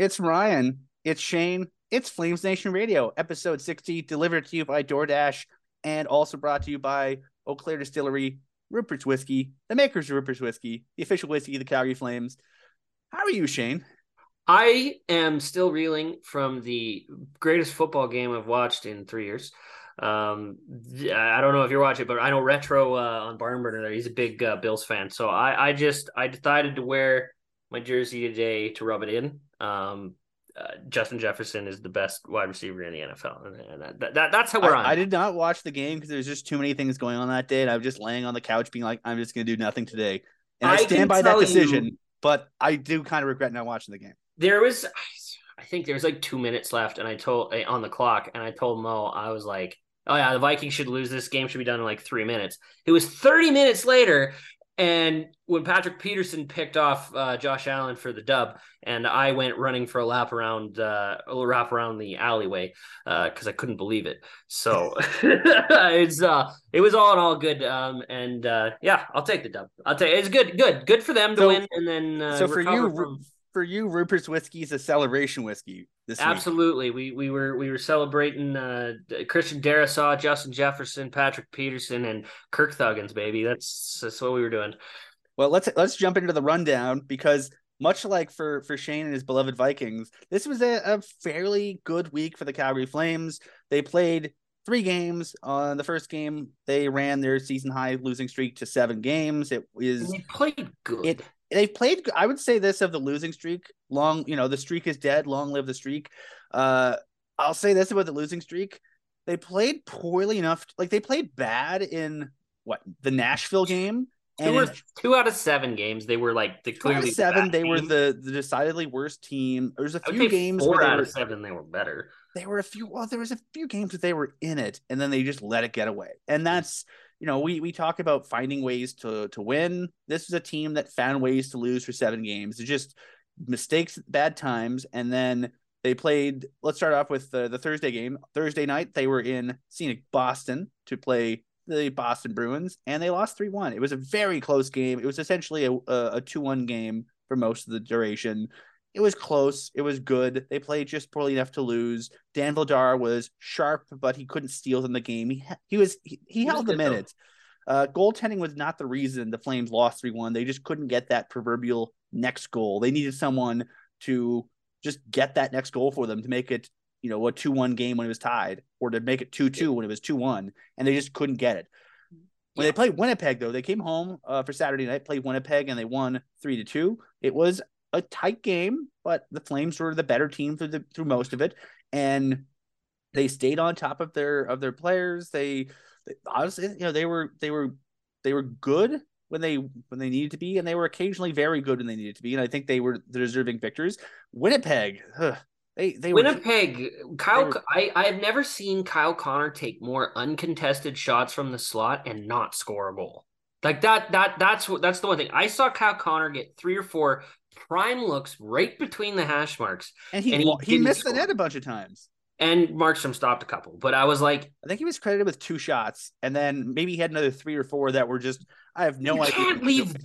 It's Ryan, it's Shane, it's Flames Nation Radio, episode 60, delivered to you by DoorDash, and also brought to you by Eau Claire Distillery, Rupert's Whiskey, the makers of Rupert's Whiskey, the official whiskey of the Calgary Flames. How are you, Shane? I am still reeling from the greatest football game I've watched in 3 years. I don't know if you're watching, but I know Retro on Barnburner there, he's a big Bills fan, so I decided to wear my jersey today to rub it in. Justin Jefferson is the best wide receiver in the NFL, and that's how we're on. I did not watch the game because there's just too many things going on that day, and I'm just laying on the couch being like, I'm just going to do nothing today, and I stand by that decision. But I do kind of regret not watching the game. There was, I think there was like 2 minutes left, and I told on the clock, and I told Mo, I was like, oh yeah, the Vikings should lose this game. Should be done in like 3 minutes. It was 30 minutes later. And when Patrick Peterson picked off Josh Allen for the dub, and I went running for a lap around the alleyway because I couldn't believe it. So it was all in all good. Yeah, I'll take the dub. It's good for them to win. And then for you, Rupert's Whiskey is a celebration whiskey. Absolutely. We were celebrating Christian Darrisaw, Justin Jefferson, Patrick Peterson, and Kirk Thuggins, baby. That's what we were doing. Well, let's jump into the rundown, because much like for Shane and his beloved Vikings, this was a fairly good week for the Calgary Flames. They played 3 games. On the first game, they ran their season high losing streak to 7 games. They played good. They've played, I would say this of the losing streak, the streak is dead, long live the streak. I'll say this about the losing streak. They played poorly enough. Like, they played bad in the Nashville game. And were 2 out of 7 games. They were like the clearly 7. They were the decidedly worst team. There's a few games 4 out of 7. They were better. There was a few games that they were in it, and then they just let it get away. And that's, we talk about finding ways to win. This is a team that found ways to lose for 7 games. It's just mistakes, bad times. And then they played, let's start off with the Thursday game. Thursday night, they were in scenic Boston to play the Boston Bruins, and they lost 3-1. It was a very close game. It was essentially a 2-1 game for most of the duration. It was close. It was good. They played just poorly enough to lose. Dan Vladar was sharp, but he couldn't steal them the game. He held the minutes. Goaltending was not the reason the Flames lost 3-1. They just couldn't get that proverbial next goal. They needed someone to just get that next goal for them to make it, a 2-1 game when it was tied, or to make it 2-2 when it was 2-1, and they just couldn't get it. When they played Winnipeg, though, they came home for Saturday night, played Winnipeg, and they won 3-2. It was a tight game, but the Flames were the better team through most of it, and they stayed on top of their players. They honestly, they were good when they needed to be, and they were occasionally very good when they needed to be. And I think they were the deserving victors. Winnipeg, I've never seen Kyle Connor take more uncontested shots from the slot and not score a goal. Like that's the one thing. I saw Kyle Connor get 3 or 4 prime looks right between the hash marks, and he missed the net a bunch of times. And Markstrom stopped a couple, but I was like, I think he was credited with 2 shots, and then maybe he had another 3 or 4 that were just, I have no idea. Can't leave.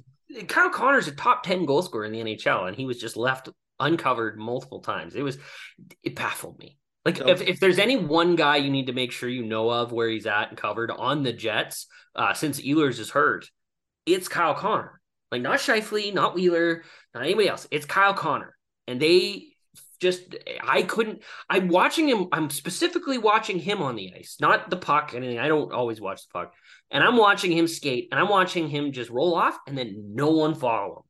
Kyle Connor's a top 10 goal scorer in the NHL, and he was just left uncovered multiple times. It baffled me. Like, so, if there's any one guy you need to make sure you know of where he's at and covered on the Jets, since Ehlers is hurt, it's Kyle Connor. Like, not Scheifele, not Wheeler, not anybody else. It's Kyle Connor. And they just, I'm watching him. I'm specifically watching him on the ice, not the puck. And I don't always watch the puck. And I'm watching him skate and I'm watching him just roll off and then no one follow him.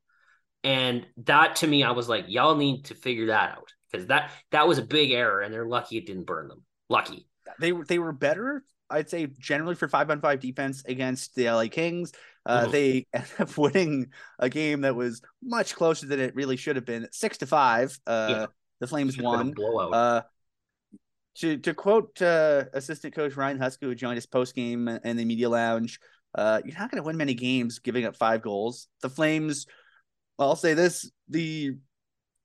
And that, to me, I was like, y'all need to figure that out, because that was a big error and they're lucky it didn't burn them. Lucky. They were better, I'd say, generally for 5-on-5 defense against the LA Kings. They ended up winning a game that was much closer than it really should have been. 6-5. The Flames won. Blowout. To quote assistant coach Ryan Huska, who joined us post-game in the media lounge, you're not going to win many games giving up 5 goals. The Flames, well, I'll say this, they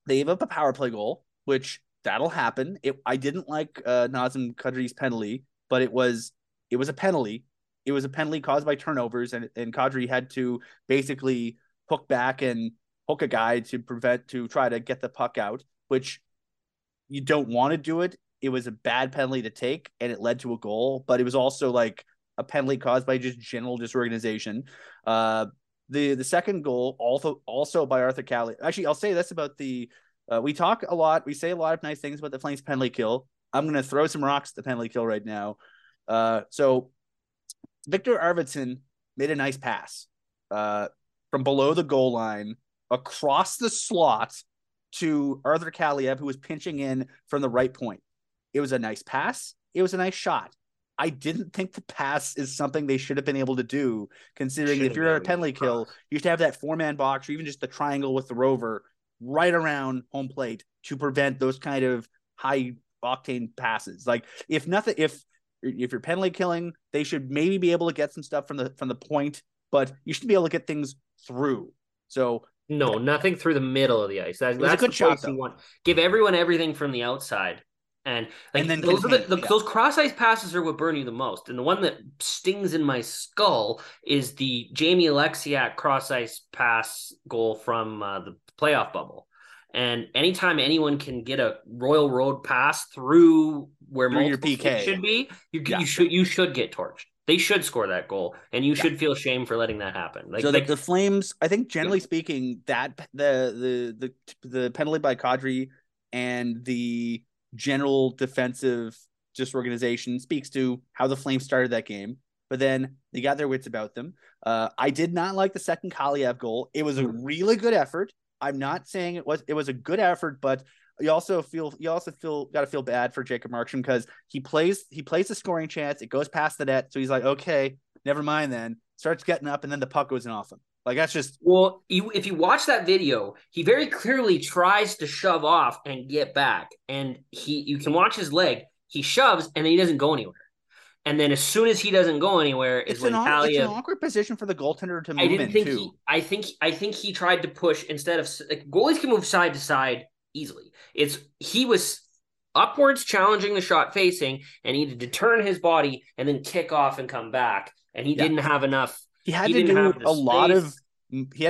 gave up a power play goal, which that'll happen. I didn't like Nazem Kadri's penalty, but it was a penalty. It was a penalty caused by turnovers, and Kadri had to basically hook back and hook a guy to try to get the puck out, which you don't want to do it. It was a bad penalty to take, and it led to a goal, but it was also like a penalty caused by just general disorganization. The second goal also by Arthur Kaliyev. Actually, I'll say this about we talk a lot. We say a lot of nice things about the Flames penalty kill. I'm going to throw some rocks at the penalty kill right now. So Victor Arvidsson made a nice pass from below the goal line across the slot to Arthur Kaliyev, who was pinching in from the right point. It was a nice pass. It was a nice shot. I didn't think the pass is something they should have been able to do, considering if you're a penalty kill, you have to have that 4-man box or even just the triangle with the rover right around home plate to prevent those kind of high octane passes. Like if you're penalty killing, they should maybe be able to get some stuff from the point, but you should be able to get things through. So no, nothing through the middle of the ice. That's a good shot. You want. Give everyone everything from the outside. And like, and then those are those cross-ice passes are what burn you the most. And the one that stings in my skull is the Jamie Alexiak cross-ice pass goal from the playoff bubble. And anytime anyone can get a Royal Road pass through where your PK should be, you should get torched. They should score that goal, and you should feel shame for letting that happen. Like the Flames, I think, generally speaking, that the penalty by Kadri and the general defensive disorganization speaks to how the Flames started that game, but then they got their wits about them. I did not like the second Kaliev goal. It was a really good effort. I'm not saying it was a good effort, but you also gotta feel bad for Jacob Markstrom, because he plays the scoring chance. It goes past the net. So he's like, okay, never mind then, starts getting up, and then the puck goes in off him. Like, that's just... Well, if you watch that video, he very clearly tries to shove off and get back. And you can watch his leg. He shoves, and then he doesn't go anywhere. And then as soon as he doesn't go anywhere is when Kaliyev... It's an awkward position for the goaltender to move in, too. I think he tried to push instead of... Like, goalies can move side to side easily. He was upwards challenging the shot facing and needed to turn his body and then kick off and come back. And he didn't have enough... He had to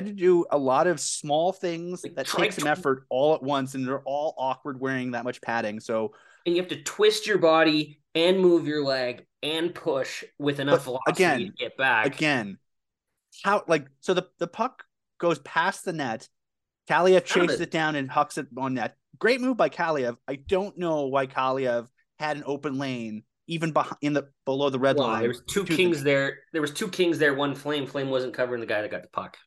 do a lot of small things that takes some effort all at once, and they're all awkward wearing that much padding. So, and you have to twist your body and move your leg and push with enough velocity to get back. The puck goes past the net. Kaliyev chases it down and hucks it on net. Great move by Kaliyev. I don't know why Kaliyev had an open lane. Even below the red line, there was two kings there. There was two kings there. One Flame. Flame wasn't covering the guy that got the puck.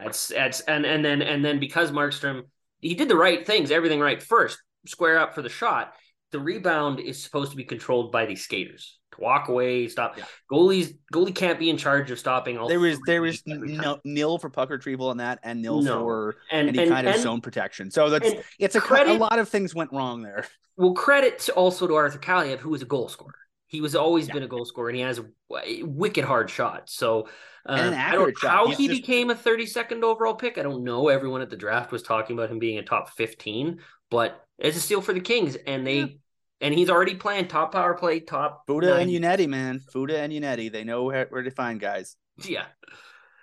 That's because Markstrom, he did the right things, everything right first, square up for the shot. The rebound is supposed to be controlled by the skaters. Walk away, stop. Yeah. Goalie can't be in charge of stopping. There was nil for puck retrieval on that, and nil for any kind of zone protection. So a lot of things went wrong there. Well, credit also to Arthur Kaliyev, who was a goal scorer. He was always been a goal scorer, and he has a wicked hard shot. So I don't know how he became a 32nd overall pick. I don't know. Everyone at the draft was talking about him being a top 15, but it's a steal for the Kings, and and he's already playing top power play, top Fuda and Unetti, man. Fuda and Unetti. They know where to find guys. Yeah.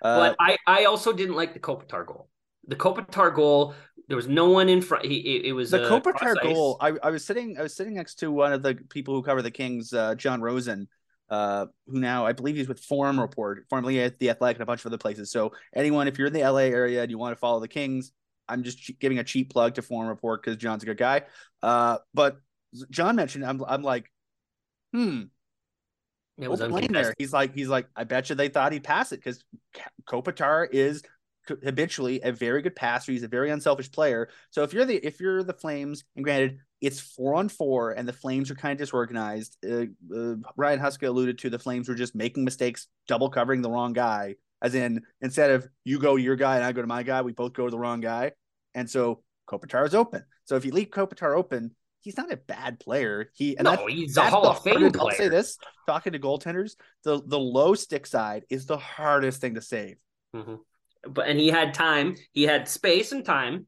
But I also didn't like the Kopitar goal. The Kopitar goal, there was no one in front. It was the Kopitar goal. I was sitting next to one of the people who cover the Kings, John Rosen, who now I believe he's with Forum Report, formerly at The Athletic and a bunch of other places. So anyone, if you're in the LA area and you want to follow the Kings, I'm just giving a cheap plug to Forum Report because John's a good guy. But John mentioned, I'm like, It was there. He's like, I bet you they thought he'd pass it because Kopitar is habitually a very good passer. He's a very unselfish player. So if you're the Flames, and granted, it's 4-on-4 and the Flames are kind of disorganized. Ryan Huska alluded to the Flames were just making mistakes, double covering the wrong guy. As in, instead of you go to your guy and I go to my guy, we both go to the wrong guy. And so Kopitar is open. So if you leave Kopitar open, he's not a bad player. He's a Hall of Fame player. I'll say this, talking to goaltenders, the low stick side is the hardest thing to save. Mm-hmm. And he had time. He had space and time.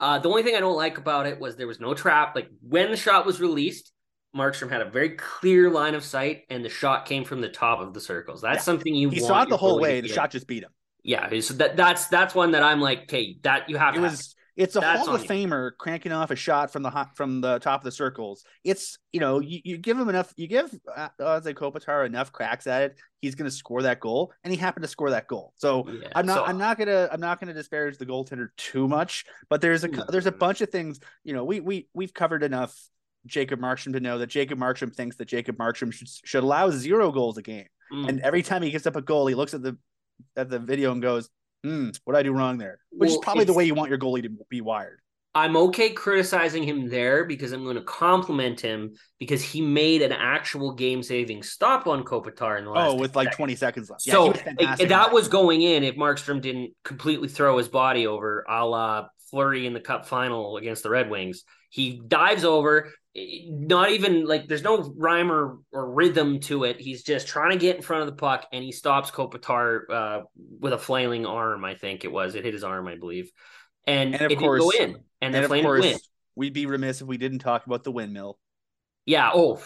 The only thing I don't like about it was there was no trap. Like when the shot was released, Markstrom had a very clear line of sight, and the shot came from the top of the circles. That's something you want. He saw it the whole way. The shot just beat him. Yeah, so that's one that I'm like, okay, that you have. It's a Hall of Famer cranking off a shot from the top of the circles. It's you give him enough. You give Ozzy Kopitar enough cracks at it, he's going to score that goal, and he happened to score that goal. So yeah, I'm not gonna disparage the goaltender too much, but there's a bunch of things we've covered enough. Jacob Markstrom to know that Jacob Markstrom thinks that Jacob Markstrom should allow 0 goals a game. And every time he gives up a goal, he looks at the video and goes, what did I do wrong there? Which is probably the way you want your goalie to be wired. I'm okay criticizing him there because I'm going to compliment him because he made an actual game-saving stop on Kopitar in the last. Oh, with like 20 seconds left. So yeah, that was going in if Markstrom didn't completely throw his body over, a la Fleury in the Cup final against the Red Wings. He dives over. Not even like there's no rhyme or rhythm to it. He's just trying to get in front of the puck and he stops Kopitar with a flailing arm. I think it was. It hit his arm, I believe. And of course, did go in. And the Flames win. We'd be remiss if we didn't talk about the windmill. Yeah. Oh,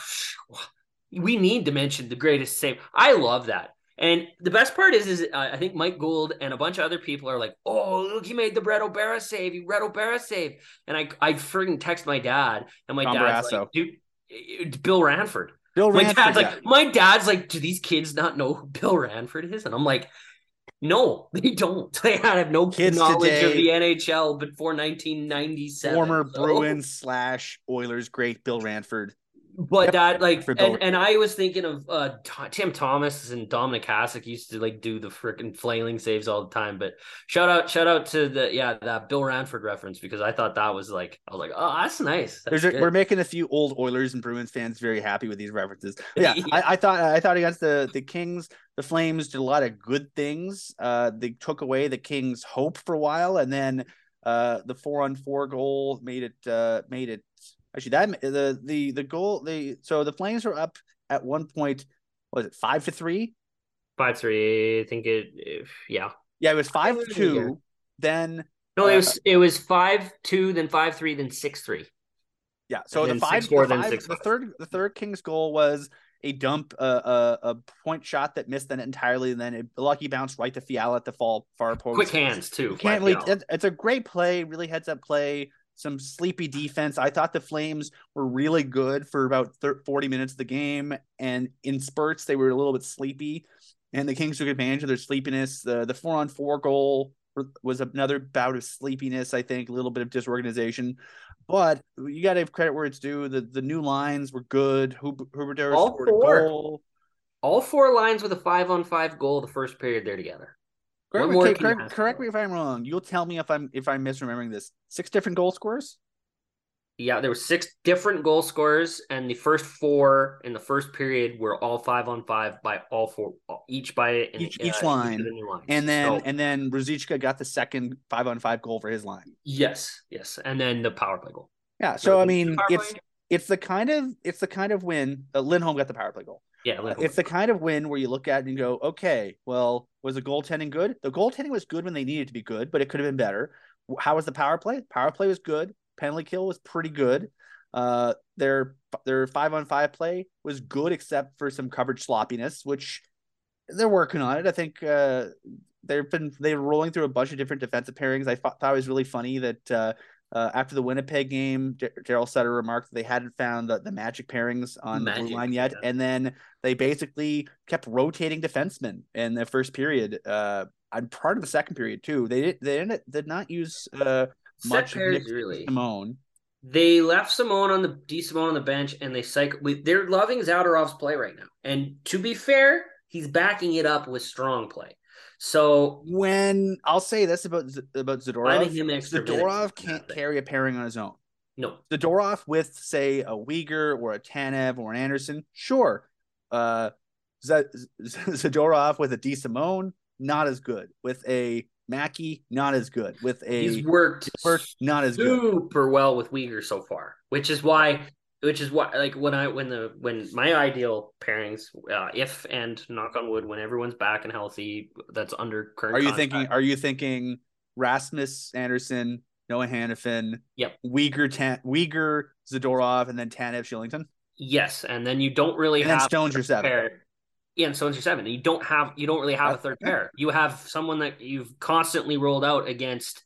we need to mention the greatest save. I love that. And the best part is I think Mike Gould and a bunch of other people are like, oh, look, he made the Brett O'Bara save. He Brett O'Bara save. And I friggin' text my dad, and my dad's like, dude, it's Bill Ranford. My dad's like, do these kids not know who Bill Ranford is? And I'm like, no, they don't. They have no knowledge today, of the NHL before 1997. Former Bruins / Oilers great Bill Ranford. But that and I was thinking of Tim Thomas and Dominic Hasek used to do the freaking flailing saves all the time. But shout out to that Bill Ranford reference because I thought that was oh, that's nice. We're making a few old Oilers and Bruins fans very happy with these references. But yeah, I thought against the Kings, the Flames did a lot of good things. They took away the Kings' hope for a while, and then the 4-on-4 goal made it. Actually, that the goal so the Flames were up at one point. Was it 5-3? 5-3, I think it. Yeah, it was 5-2. Then it was 5-2, then 5-3, then 6-3. Yeah, so the 5-4, then 6-5. The third Kings goal was a dump, a point shot that missed the net entirely, and then a lucky bounce right to Fiala at the far post. Quick hands too. Can't really. It's a great play, really heads up play. Some sleepy defense. I thought the Flames were really good for about 40 minutes of the game, and in spurts they were a little bit sleepy, and the Kings took advantage of their sleepiness. The 4-on-4 goal was another bout of sleepiness, I think, a little bit of disorganization. But you got to have credit where it's due. The new lines were good. Huberdeau scored a goal. All four lines with a 5-on-5 goal the first period they're together. Correct me if I'm wrong. You'll tell me if I'm misremembering this. 6 different goal scorers? Yeah, there were 6 different goal scorers, and the first 4 in the first period were all 5-on-5 by all four, each by each line. And then Ružička got the second 5-on-5 goal for his line. Yes, and then the power play goal. Yeah, so I mean, it's the kind of win. Lindholm got the power play goal. Yeah, it's the kind of win where you look at it and go, okay, well, was the goaltending good? The goaltending was good when they needed to be good, but it could have been better. How was the power play? Power play was good. Penalty kill was pretty good. Their 5-on-5 play was good, except for some coverage sloppiness, which they're working on it. I think they're rolling through a bunch of different defensive pairings. I thought it was really funny that After the Winnipeg game, Daryl Sutter remarked that they hadn't found the magic pairings on the blue line yet. Yeah. And then they basically kept rotating defensemen in the first period. And part of the second period too. They did not use much of Nick DeSimone. They left Simone on DeSimone on the bench, and they're loving Zadorov's play right now. And to be fair, he's backing it up with strong play. So when I'll say this about Zadorov can't carry a pairing on his own. No, Zadorov with say a Weegar or a Tanev or an Anderson, sure. Zadorov with a DeSimone, not as good. With a Mackey, not as good. With a he's worked not as super well with Weegar so far, which is why like when my ideal pairings, if and knock on wood, when everyone's back and healthy, that's under current. Are you thinking Rasmus Anderson, Noah Hannafin, yep, Weegar, Zadorov, and then Tanev, Shillington? Yes, and then you don't really and have Stone's your seven. Pair. Yeah, and Stone's your seven. You don't really have a third pair. You have someone that you've constantly rolled out against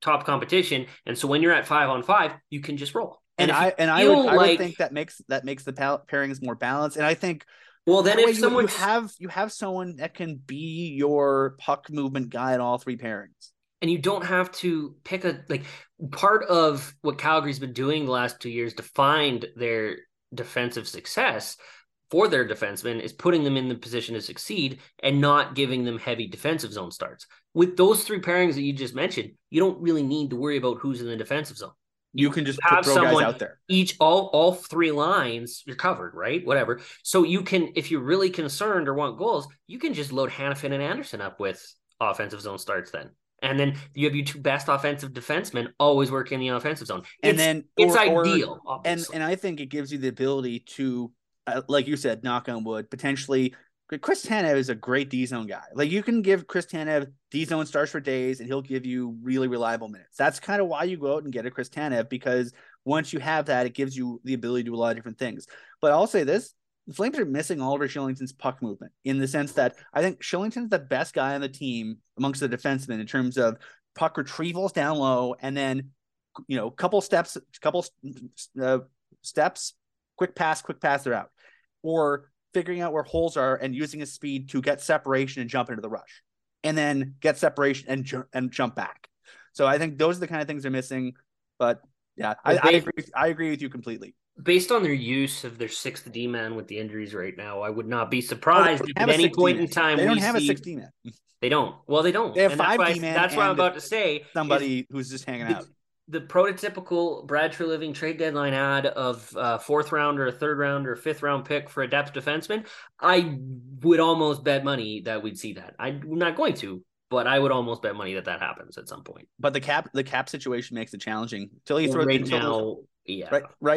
top competition, and so when you're at 5-on-5, you can just roll. And I would think that makes the pairings more balanced. And I think if you have someone that can be your puck movement guy at all three pairings, and you don't have to pick part of what Calgary's been doing the last 2 years to find their defensive success for their defensemen is putting them in the position to succeed and not giving them heavy defensive zone starts. With those three pairings that you just mentioned, you don't really need to worry about who's in the defensive zone. You can just have someone out there. Each all three lines, you're covered, right? Whatever. So you can, if you're really concerned or want goals, you can just load Hannafin and Anderson up with offensive zone starts then. And then you have your two best offensive defensemen always working in the offensive zone. It's ideal. Obviously. And I think it gives you the ability to, like you said, knock on wood, potentially. Chris Tanev is a great D-zone guy. Like, you can give Chris Tanev D-zone starts for days, and he'll give you really reliable minutes. That's kind of why you go out and get a Chris Tanev, because once you have that, it gives you the ability to do a lot of different things. But I'll say this, the Flames are missing Oliver Shillington's puck movement in the sense that I think Shillington's the best guy on the team amongst the defensemen in terms of puck retrievals down low, and then, you know, couple steps, quick pass, they're out. Or figuring out where holes are and using his speed to get separation and jump into the rush, and then get separation and jump back. So I think those are the kind of things they're missing. But yeah, I agree with you completely. Based on their use of their sixth D-man with the injuries right now, I would not be surprised if at any point in time they don't have a sixth D-man. They don't. Well, they don't. They have five D-man. That's what I'm about to say. Somebody who's just hanging out. The prototypical Brad Treliving trade deadline ad of fourth round or a third round or a fifth round pick for a depth defenseman, I would almost bet money that we'd see that. I'm not going to, but I would almost bet money that happens at some point. But the cap situation makes it challenging. Right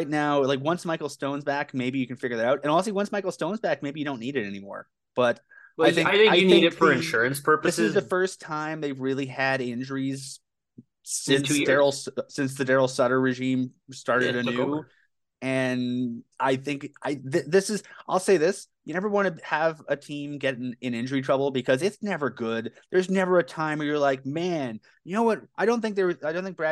now, like once Michael Stone's back, maybe you can figure that out. And also once Michael Stone's back, maybe you don't need it anymore. But I think you need it for insurance purposes. This is the first time they've really had injuries since the Daryl Sutter regime started anew. And I think I'll say this, you never want to have a team get in injury trouble because it's never good. There's never a time where you're like, man, you know what? I don't think Brad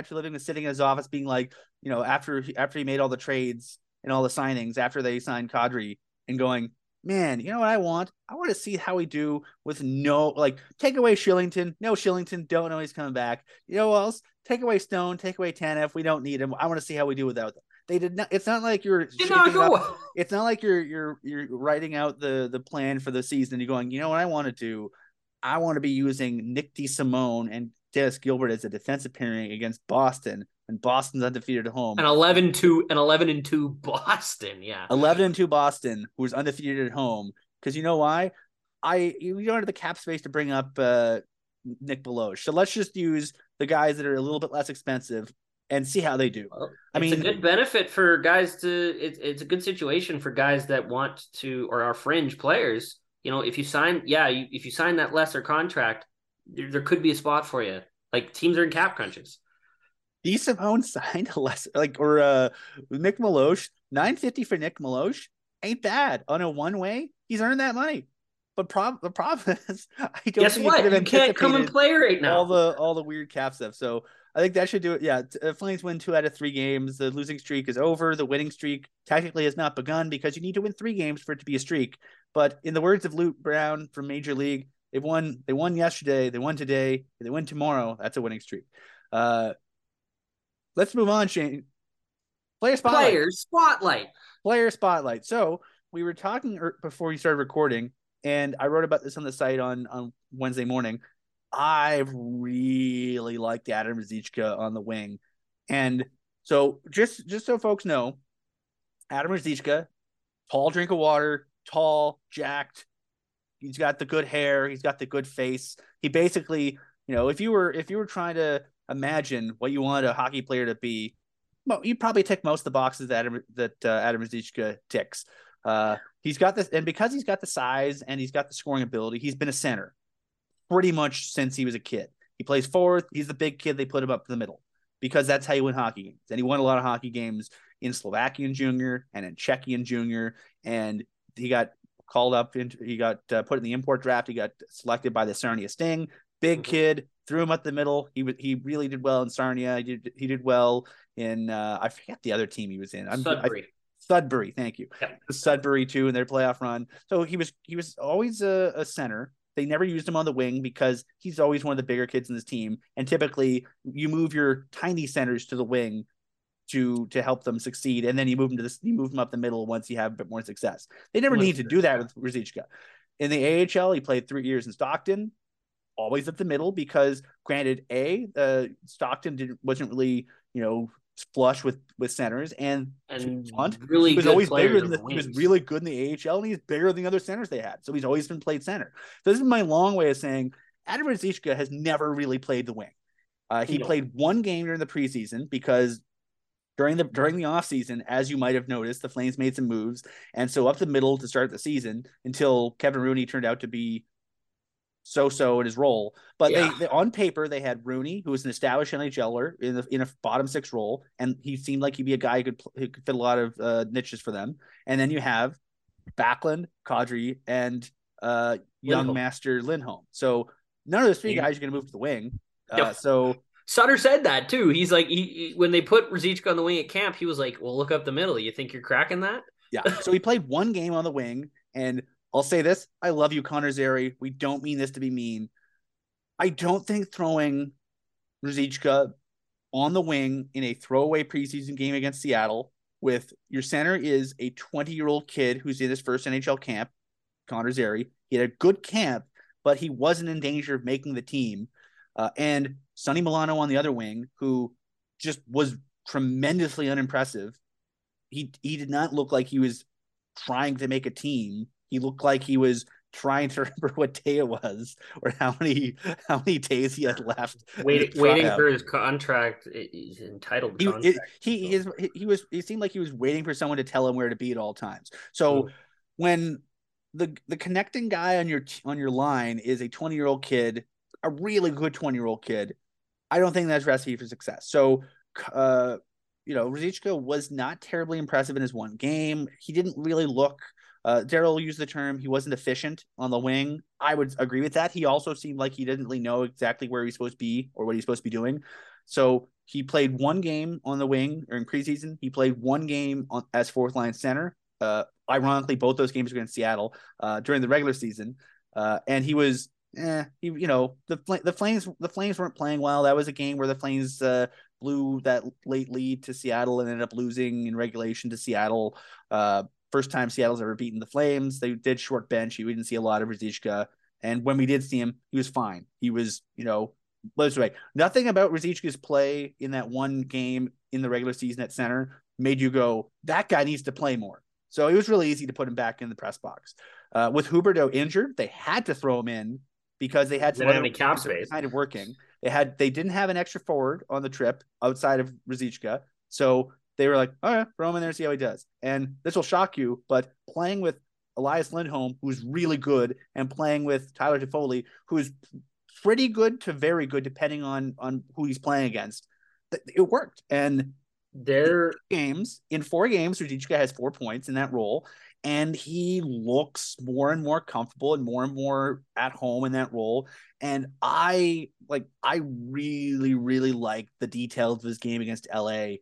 Treliving was sitting in his office being like, you know, after he made all the trades and all the signings, after they signed Kadri and going, man, you know what I want? I want to see how we do with take away Shillington. No Shillington, don't know he's coming back. You know what else? Take away Stone, take away Tanev. We don't need him. I want to see how we do without them. They did not. It's not like it's not like you're writing out the plan for the season and you're going, you know what I want to do? I want to be using Nick DeSimone and Dennis Gilbert as a defensive pairing against Boston. And Boston's undefeated at home. And 11-2 Boston, yeah. 11-2 Boston, who's undefeated at home. Because you know why? You don't have the cap space to bring up Nick Belloche. So let's just use the guys that are a little bit less expensive and see how they do. Well, it's a good benefit for guys to. It's a good situation for guys that want to or are fringe players. You know, if you sign that lesser contract, there could be a spot for you. Like teams are in cap crunches. DeSimone signed a lesser, Nick Belloche, $950 for Nick Belloche ain't bad on a one way. He's earned that money, but the problem is, I don't. Guess what? You can't come and play right now. All the weird cap stuff. So I think that should do it. Yeah, Flames win 2 out of 3 games. The losing streak is over. The winning streak technically has not begun because you need to win 3 games for it to be a streak. But in the words of Luke Brown from Major League, they won yesterday, they won today, they win tomorrow. That's a winning streak. Let's move on, Shane. Player spotlight. So we were talking before you started recording, and I wrote about this on the site on Wednesday morning. I really liked Adam Ružička on the wing. And so just so folks know, Adam Ružička, tall drink of water, tall, jacked. He's got the good hair. He's got the good face. He basically, you know, if you were trying to imagine what you wanted a hockey player to be, well, you probably tick most of the boxes that Adam Ružička ticks. He's got this, and because he's got the size and he's got the scoring ability, he's been a center pretty much since he was a kid. He plays forward. He's the big kid. They put him up in the middle because that's how you win hockey games. And he won a lot of hockey games in Slovakian junior and in Czechian junior. And he got called up into, he got put in the import draft. He got selected by the Sarnia Sting. Big kid, threw him up the middle. He really did well in Sarnia. He did well in I forget the other team he was in. Sudbury. Thank you. Yep. Sudbury too in their playoff run. So he was always a center. They never used him on the wing because he's always one of the bigger kids in this team. And typically you move your tiny centers to the wing to help them succeed. And then you move them up the middle once you have a bit more success. They never need to do that with Ružička. In the AHL, he played 3 years in Stockton, always up the middle because granted, Stockton wasn't really, you know, flush with centers and really he was always bigger than he was really good in the AHL and he's bigger than the other centers they had. So he's always been played center. So this is my long way of saying Adam Ružička has never really played the wing. He played one game during the preseason because during the offseason, as you might have noticed, the Flames made some moves. And so up the middle to start the season until Kevin Rooney turned out to be so-so in his role, but they on paper they had Rooney, who was an established NHLer in a bottom six role, and he seemed like he'd be a guy who could fit a lot of niches for them. And then you have Backlund, Kadri, and young master Lindholm. So none of those three guys are going to move to the wing. Yep. So Sutter said that too. He's like, when they put Ružička on the wing at camp, he was like, "Well, look up the middle. You think you're cracking that?" Yeah. So he played one game on the wing and. I'll say this. I love you, Connor Zary. We don't mean this to be mean. I don't think throwing Ružička on the wing in a throwaway preseason game against Seattle with your center is a 20-year-old kid who's in his first NHL camp, Connor Zary. He had a good camp, but he wasn't in danger of making the team. And Sonny Milano on the other wing, who just was tremendously unimpressive. He did not look like he was trying to make a team. He looked like he was trying to remember what day it was or how many days he had left. Waiting for his contract. He's entitled to contract. It seemed like he was waiting for someone to tell him where to be at all times. So when the connecting guy on your line is a 20-year-old kid, a really good 20-year-old kid, I don't think that's recipe for success. So, Ružička was not terribly impressive in his one game. He didn't really look – Daryl used the term he wasn't efficient on the wing. I would agree with that. He also seemed like he didn't really know exactly where he's supposed to be or what he's supposed to be doing. So he played one game on the wing or in preseason. He played one game as fourth line center. Ironically, both those games were in Seattle during the regular season. And he was, the Flames weren't playing well. That was a game where the Flames blew that late lead to Seattle and ended up losing in regulation to Seattle. First time Seattle's ever beaten the Flames. They did short bench. We didn't see a lot of Ružička. And when we did see him, he was fine. He was, nothing about Ružička's play in that one game in the regular season at center made you go, that guy needs to play more. So it was really easy to put him back in the press box. With Huberdeau injured, they had to throw him in because they had to cap space kind of working. They didn't have an extra forward on the trip outside of Ružička. So they were like, all right, throw him in there and see how he does. And this will shock you, but playing with Elias Lindholm, who's really good, and playing with Tyler Tofoli, who is pretty good to very good, depending on who he's playing against, it worked. And In four games, Ružička has 4 points in that role, and he looks more and more comfortable and more at home in that role. And I really, really like the details of his game against LA.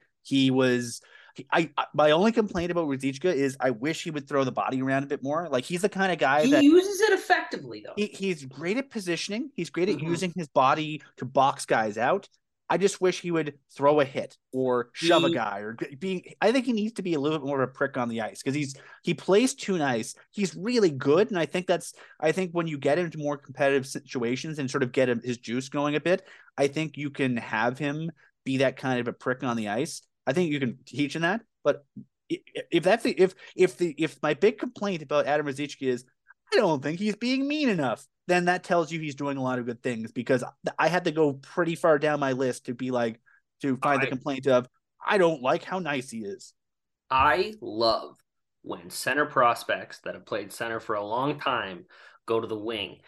My only complaint about Ružička is I wish he would throw the body around a bit more. Like, he's the kind of guy that uses it effectively, though. He's great at positioning. He's great at using his body to box guys out. I just wish he would throw a hit or shove a guy or be. I think he needs to be a little bit more of a prick on the ice, because he plays too nice. He's really good, and I think when you get into more competitive situations and sort of get his juice going a bit, I think you can have him be that kind of a prick on the ice. I think you can teach him that. But if my big complaint about Adam Ružička is I don't think he's being mean enough, then that tells you he's doing a lot of good things, because I had to go pretty far down my list to find the complaint of, I don't like how nice he is. I love when center prospects that have played center for a long time go to the wing,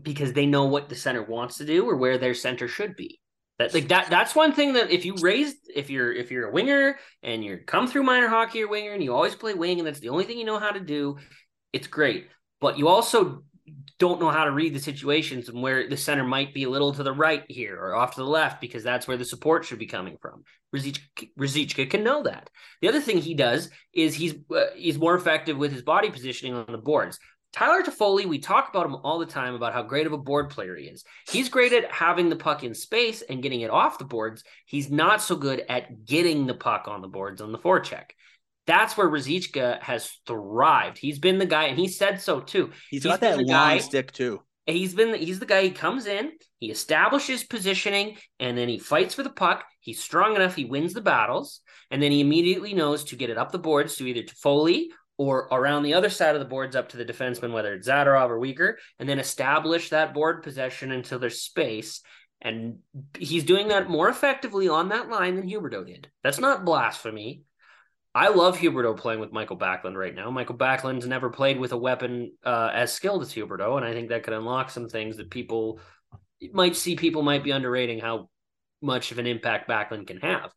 because they know what the center wants to do or where their center should be. That's one thing that if you're a winger and you're come through minor hockey or winger and you always play wing and that's the only thing you know how to do, it's great. But you also don't know how to read the situations and where the center might be a little to the right here or off to the left, because that's where the support should be coming from. Ružička can know that. The other thing he does is he's more effective with his body positioning on the boards. Tyler Tofoli, we talk about him all the time about how great of a board player he is. He's great at having the puck in space and getting it off the boards. He's not so good at getting the puck on the boards on the forecheck. That's where Ružička has thrived. He's been the guy, and he said so too. He's got that long stick too. He's the guy. He comes in, he establishes positioning, and then he fights for the puck. He's strong enough. He wins the battles, and then he immediately knows to get it up the boards to either Tofoli or around the other side of the boards up to the defenseman, whether it's Zadorov or Weegar, and then establish that board possession until there's space. And he's doing that more effectively on that line than Huberdeau did. That's not blasphemy. I love Huberdeau playing with Michael Backlund right now. Michael Backlund's never played with a weapon as skilled as Huberdeau, and I think that could unlock some things that people might be underrating how much of an impact Backlund can have.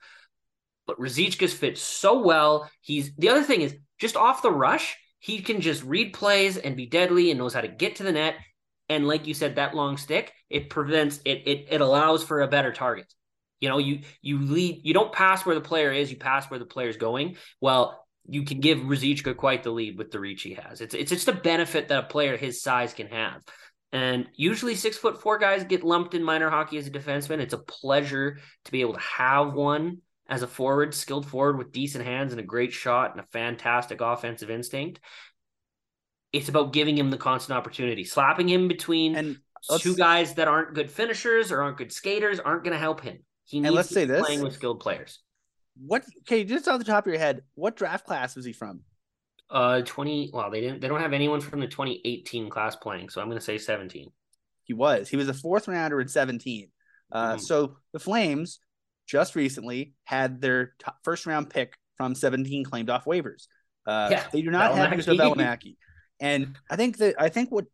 But Ružička's fits so well. The other thing is, just off the rush, he can just read plays and be deadly and knows how to get to the net. And like you said, that long stick, it prevents it allows for a better target. You know, you lead, you don't pass where the player is, you pass where the player's going. Well, you can give Ružička quite the lead with the reach he has. It's just a benefit that a player his size can have. And usually 6'4" guys get lumped in minor hockey as a defenseman. It's a pleasure to be able to have one as a forward, skilled forward with decent hands and a great shot and a fantastic offensive instinct. It's about giving him the constant opportunity, slapping him between two guys that aren't good finishers or aren't good skaters aren't going to help him. He needs to be playing with skilled players. Okay, just off the top of your head, what draft class was he from? They don't have anyone from the 2018 class playing, so I'm going to say 17. He was a fourth rounder in 17. So the Flames just recently had their first round pick from 17 claimed off waivers. They do not have Valimaki. And I think what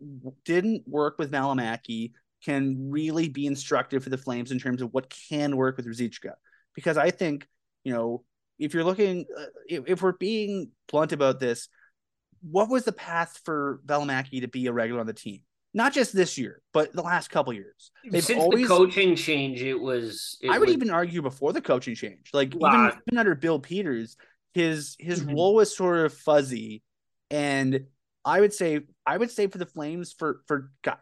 didn't work with Valimaki can really be instructive for the Flames in terms of what can work with Ružička. Because I think, you know, if you're looking, if we're being blunt about this, what was the path for Valimaki to be a regular on the team? Not just this year, but the last couple of years. Since the coaching change, even argue before the coaching change. Even under Bill Peters, his role was sort of fuzzy. And I would say for the Flames, for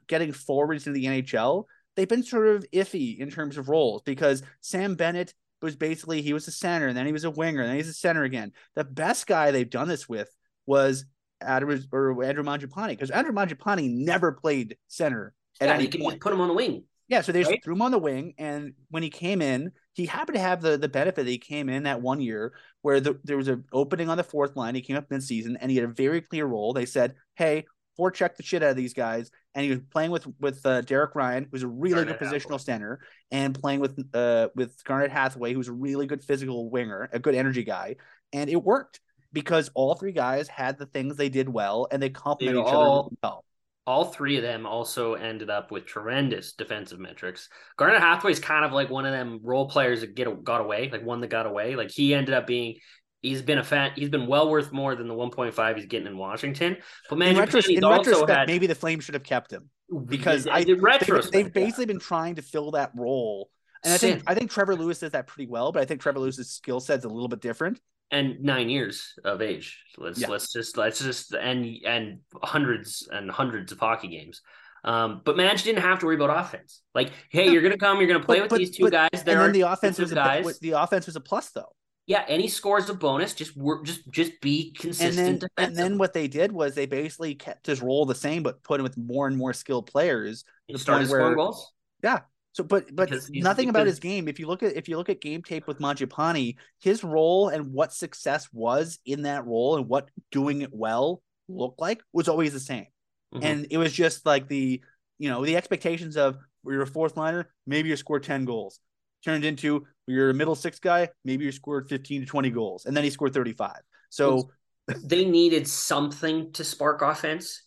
getting forwards in the NHL, they've been sort of iffy in terms of roles, because Sam Bennett was a center, and then he was a winger, and then he's a center again. The best guy they've done this with was Andrew Mangiapane, because Andrew Mangiapane never played center at any point. Put him on the wing. Yeah, so they just threw him on the wing, and when he came in, he happened to have the benefit that he came in that one year where there was an opening on the fourth line. He came up mid-season, and he had a very clear role. They said, hey, forecheck the shit out of these guys, and he was playing with Derek Ryan, who's a really good positional center, and playing with Garnet Hathaway, who's a really good physical winger, a good energy guy, and it worked because all three guys had the things they did well, and they complemented each other well. all three of them also ended up with tremendous defensive metrics. Garner Hathaway's kind of like one of them role players that got away. Like he ended up being, he's been well worth more than the 1.5 he's getting in Washington. But man, in retrospect, maybe the Flames should have kept him because they've basically been trying to fill that role. And I think Trevor Lewis does that pretty well, but I think Trevor Lewis's skill set is a little bit different. And 9 years of age. Let's just hundreds of hockey games. But Manch didn't have to worry about offense. Like, hey, you're gonna come, you're gonna play with these two guys. The offense was a plus, though. Yeah, any scores a bonus. Just be consistent. And then what they did was they basically kept his role the same, but put him with more and more skilled players. He started scoring goals. Yeah. So, but nothing about his game. If you look at game tape with Mangiapane, his role and what success was in that role and what doing it well looked like was always the same. Mm-hmm. And it was just like the expectations of you're a fourth liner, maybe you scored 10 goals, turned into you're a middle six guy, maybe you scored 15 to 20 goals, and then he scored 35. So they needed something to spark offense.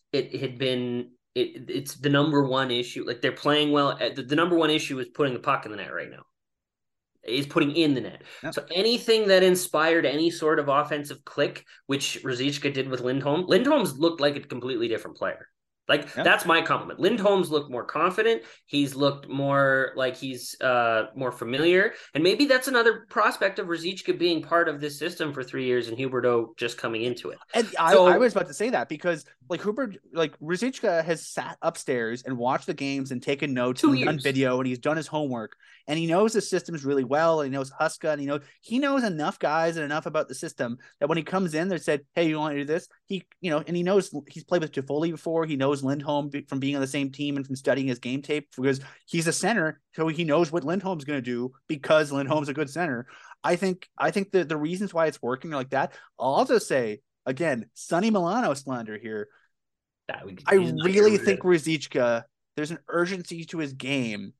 It's the number one issue. Like they're playing well. The number one issue is putting the puck in the net right now. Is putting in the net. Yep. So anything that inspired any sort of offensive click, which Ružička did with Lindholm. Lindholm's looked like a completely different player. Like that's my compliment. Lindholm's looked more confident. He's looked more like he's more familiar. And maybe that's another prospect of Ružička being part of this system for 3 years and Huberdeau just coming into it. And I was about to say that because Ružička has sat upstairs and watched the games and taken notes and done video and he's done his homework and he knows the systems really well. And he knows Huska and he knows enough guys and enough about the system that when he comes in, they said, "Hey, you want to do this?" He knows he's played with Tofoli before. He knows Lindholm from being on the same team and from studying his game tape because he's a center, so he knows what Lindholm's going to do because Lindholm's a good center. I think the reasons why it's working are like that. I'll also say again, Sonny Milano slander here. I really think Ružička, there's an urgency to his game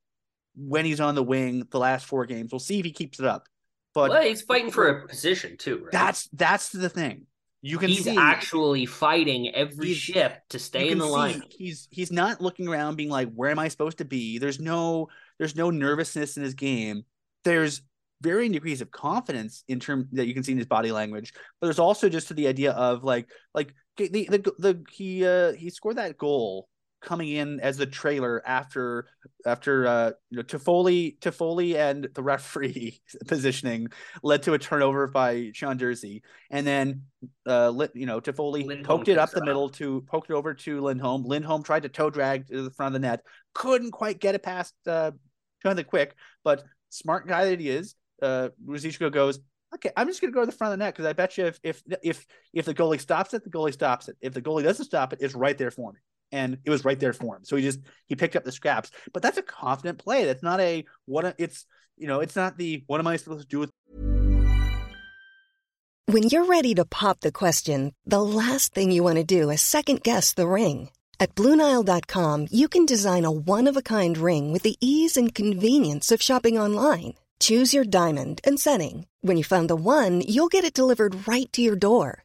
when he's on the wing. The last four games, we'll see if he keeps it up. But he's fighting for a position too, right? That's the thing. He's actually fighting every shift to stay in the line. He's not looking around being like, where am I supposed to be? There's no nervousness in his game. There's varying degrees of confidence in terms that you can see in his body language, but there's also just to the idea of he scored that goal coming in as the trailer after Tofoli and the referee positioning led to a turnover by Sean Dursey, and then Tofoli poked it up the middle to poke it over to Lindholm. Lindholm tried to toe drag to the front of the net, couldn't quite get it past Jonathan Quick, but smart guy that he is, Ružička goes, okay, I'm just going to go to the front of the net because I bet you if the goalie stops it, the goalie stops it. If the goalie doesn't stop it, it's right there for me. And it was right there for him. So he picked up the scraps. But that's a confident play. That's not what am I supposed to do with. When you're ready to pop the question, the last thing you want to do is second guess the ring. At BlueNile.com, you can design a one-of-a-kind ring with the ease and convenience of shopping online. Choose your diamond and setting. When you find the one, you'll get it delivered right to your door.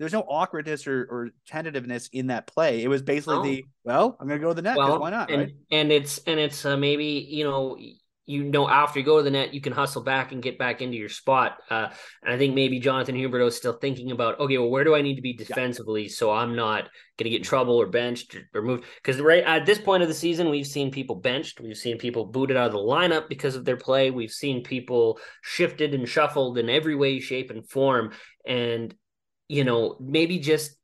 there's no awkwardness or tentativeness in that play. It was basically I'm going to go to the net because why not? And it's maybe, after you go to the net, you can hustle back and get back into your spot. And I think maybe Jonathan Huberdeau is still thinking about, where do I need to be defensively so I'm not going to get in trouble or benched or moved? Because right at this point of the season, we've seen people benched. We've seen people booted out of the lineup because of their play. We've seen people shifted and shuffled in every way, shape, and form. And, maybe just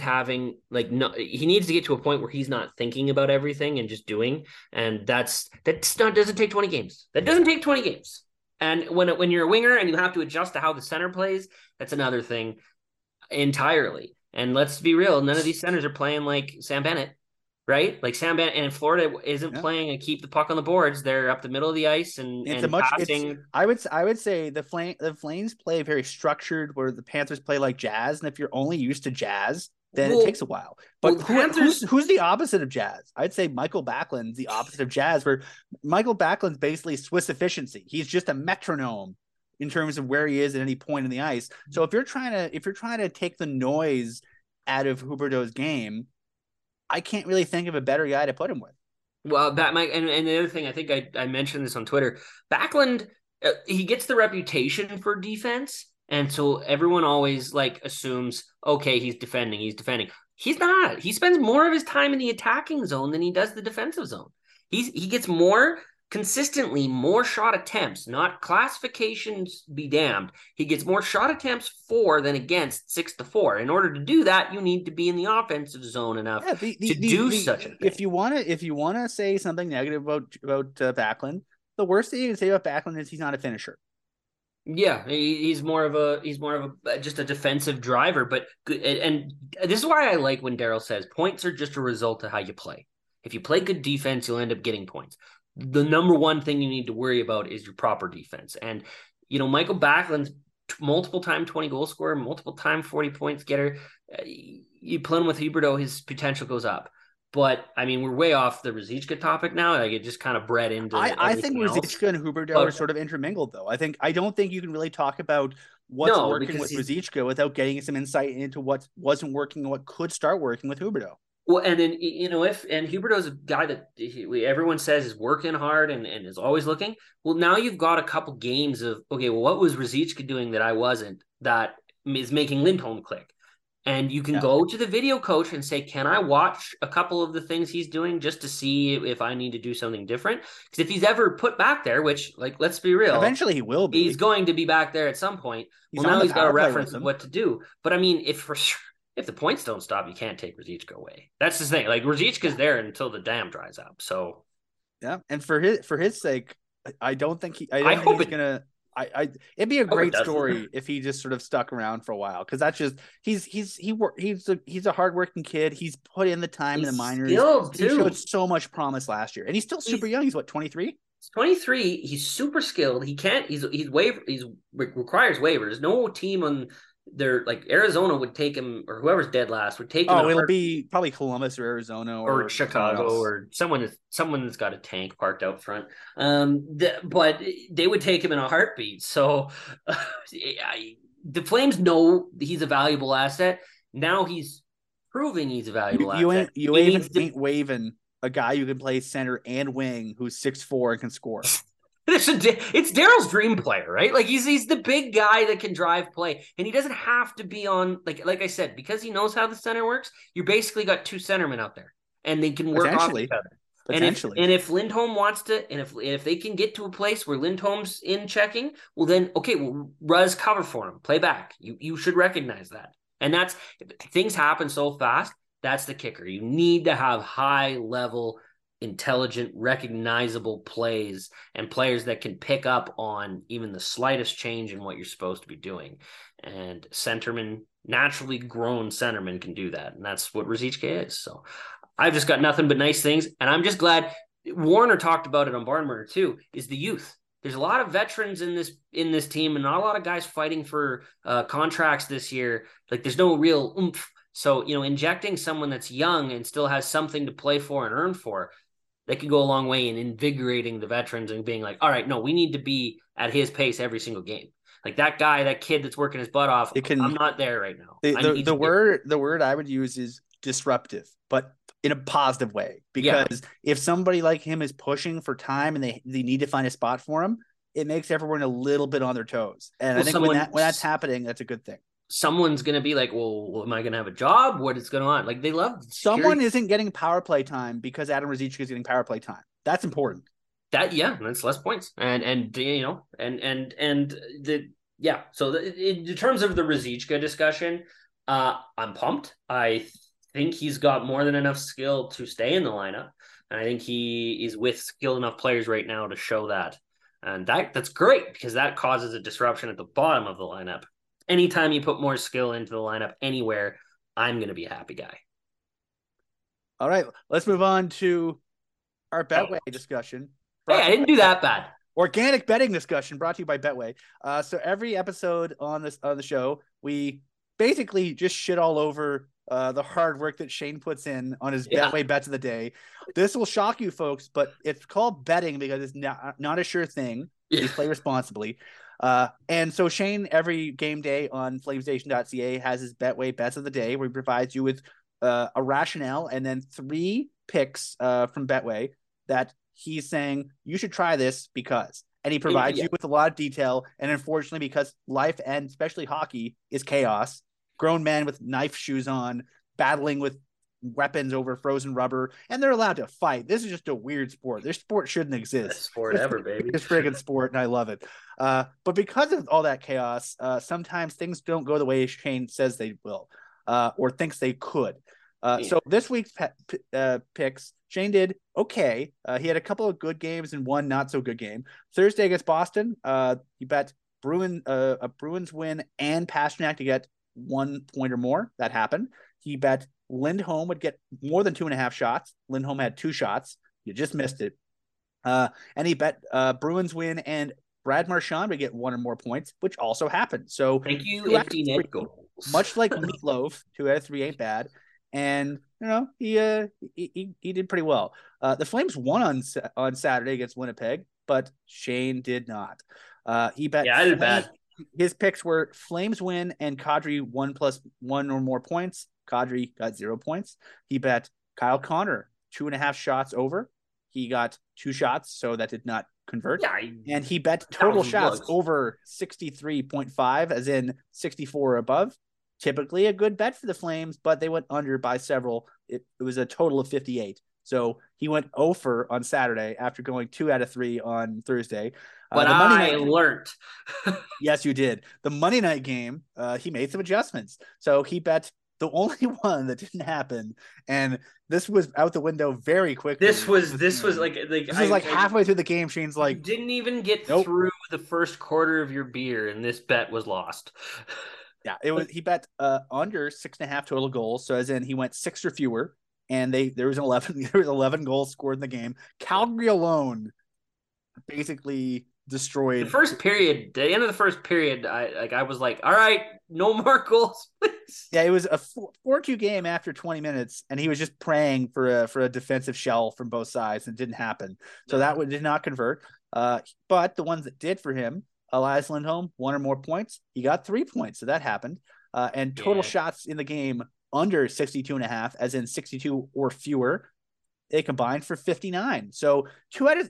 having he needs to get to a point where he's not thinking about everything and just doing. And that doesn't take 20 games. That doesn't take 20 games. And when you're a winger and you have to adjust to how the center plays, that's another thing entirely. And let's be real. None of these centers are playing like Sam Bennett, right? Like Sam Bennett and Florida isn't playing and keep the puck on the boards. They're up the middle of the ice and passing. I would say the Flames play very structured, where the Panthers play like jazz. And if you're only used to jazz, then it takes a while. But who's the opposite of jazz? I'd say Michael Backlund's the opposite of jazz, where Michael Backlund's basically Swiss efficiency. He's just a metronome in terms of where he is at any point in the ice. So if you're trying to take the noise out of Huberdeau's game, I can't really think of a better guy to put him with. Well, that might, and the other thing, I think I mentioned this on Twitter. Backlund, he gets the reputation for defense, and so everyone always assumes, okay, he's defending. He's not. He spends more of his time in the attacking zone than he does the defensive zone. He gets more consistently more shot attempts, not classifications be damned. He gets more shot attempts for than against 6-4. In order to do that, you need to be in the offensive zone enough such a thing. If you want to say something negative about Backlund, the worst thing you can say about Backlund is he's not a finisher. Yeah, he's more of a just a defensive driver. But and this is why I like when Daryl says points are just a result of how you play. If you play good defense, you'll end up getting points. The number one thing you need to worry about is your proper defense. And, Michael Backlund's multiple-time 20-goal scorer, multiple-time 40-points getter. You play him with Huberdeau, his potential goes up. But, we're way off the Ružička topic now. It just kind of bred into I think Ružička and Huberdeau are sort of intermingled, though. I don't think you can really talk about working with Ružička without getting some insight into what wasn't working and what could start working with Huberdeau. Well, and then, Huberdeau's a guy that everyone says is working hard and is always looking. Well, now you've got a couple games of, what was Ružička doing that I wasn't, that is making Lindholm click? And you can go to the video coach and say, can I watch a couple of the things he's doing just to see if I need to do something different? Because if he's ever put back there, which, let's be real. Eventually he will be. He's going to be back there at some point. Now he's got a reference of what to do. But, if the points don't stop, you can't take Ružička away. That's the thing. Ružička's there until the dam dries up. So, yeah. And for his sake, I don't think it'd be a great story if he just sort of stuck around for a while, because that's just he's a hardworking kid. He's put in the time in the minors. He showed so much promise last year, and he's still super young. He's what, 23? He's 23. He's super skilled. He can't. He requires waivers. No team on. They're Arizona would take him, or whoever's dead last would take him. Oh, it'll be probably Columbus or Arizona or Chicago or someone that's got a tank parked out front. But they would take him in a heartbeat. So the Flames know he's a valuable asset. Now he's proving he's a valuable asset. You ain't waving a guy you can play center and wing who's 6'4" and can score. It's Daryl's dream player, right? He's the big guy that can drive play, and he doesn't have to be on like I said, because he knows how the center works. You basically got two centermen out there, and they can work off each other. Potentially. And if Lindholm wants to, and if they can get to a place where Lindholm's in checking, well then Ruz cover for him, play back. You should recognize that, and that's things happen so fast. That's the kicker. You need to have high level, intelligent, recognizable plays and players that can pick up on even the slightest change in what you're supposed to be doing. And centermen, naturally grown centermen, can do that. And that's what Ružička is. So I've just got nothing but nice things. And I'm just glad Warner talked about it on Barnburner too, is the youth. There's a lot of veterans in this team and not a lot of guys fighting for contracts this year. There's no real oomph. So, injecting someone that's young and still has something to play for and earn for, they could go a long way in invigorating the veterans and being all right, no, we need to be at his pace every single game. Like that guy, that kid that's working his butt off, I'm not there right now. The word I would use is disruptive, but in a positive way, because if somebody like him is pushing for time and they need to find a spot for him, it makes everyone a little bit on their toes. And I think when that's happening, that's a good thing. Someone's going to be like, well, am I going to have a job? What is going on? Like they love someone isn't getting power play time because Adam Ružička is getting power play time. That's important. That's less points. So in terms of the Ružička discussion, I'm pumped. I think he's got more than enough skill to stay in the lineup. And I think he is with skilled enough players right now to show that. And that's great because that causes a disruption at the bottom of the lineup. Anytime you put more skill into the lineup anywhere, I'm going to be a happy guy. All right, let's move on to our Betway discussion. Hey, I didn't do that bad. Organic betting discussion brought to you by Betway. So every episode on the show, we basically just shit all over the hard work that Shane puts in on his Betway bets of the day. This will shock you folks, but it's called betting because it's not a sure thing. Yeah. Please play responsibly. And so Shane, every game day on flamesnation.ca has his Betway bets of the day where he provides you with a rationale and then three picks from Betway that he's saying you should try this because, and he provides you with a lot of detail. And unfortunately, because life and especially hockey is chaos, grown men with knife shoes on battling with weapons over frozen rubber, and they're allowed to fight. This is just a weird sport. This sport shouldn't exist. Best sport ever, baby. It's friggin' sport, and I love it. But because of all that chaos, sometimes things don't go the way Shane says they will, or thinks they could. So this week's picks, Shane did okay. He had a couple of good games and one not so good game. Thursday against Boston, he bet a Bruins win and Pastrnak to get 1 point or more. That happened. He bet Lindholm would get more than 2.5 shots. Lindholm had 2 shots. You just missed it. And he bet Bruins win and Brad Marchand would get 1 or more points, which also happened. So thank you, empty net goals. Much like Meatloaf, 2 out of 3 ain't bad. And he did pretty well. The Flames won on Saturday against Winnipeg, but Shane did not. He bet. Yeah, I did bad. His picks were Flames win and Kadri 1 + 1 or more points. Kadri got 0 points. He bet Kyle Connor 2.5 shots over. He got 2 shots, so that did not convert. Yeah, and he bet total shots over 63.5, as in 64 or above. Typically a good bet for the Flames, but they went under by several. It was a total of 58. So he went 0 on Saturday after going 2 out of 3 on Thursday. But I learned. Yes, you did. The Monday night game, he made some adjustments. So he bet the only one that didn't happen, and this was out the window very quickly. This was halfway through the game. Shane's like, you didn't even get through the first quarter of your beer, and this bet was lost. Yeah, it was. He bet under 6.5 total goals. So as in, he went 6 or fewer, and there was 11 goals scored in the game. Calgary alone basically destroyed the first period. The end of the first period, I was like, all right, no more goals, please. Yeah, it was a 4-2 game after 20 minutes, and he was just praying for a defensive shell from both sides, and it didn't happen. So that did not convert. But the ones that did for him, Elias Lindholm, 1 or more points. He got 3 points, so that happened. And total shots in the game under 62.5, as in 62 or fewer. They combined for 59. So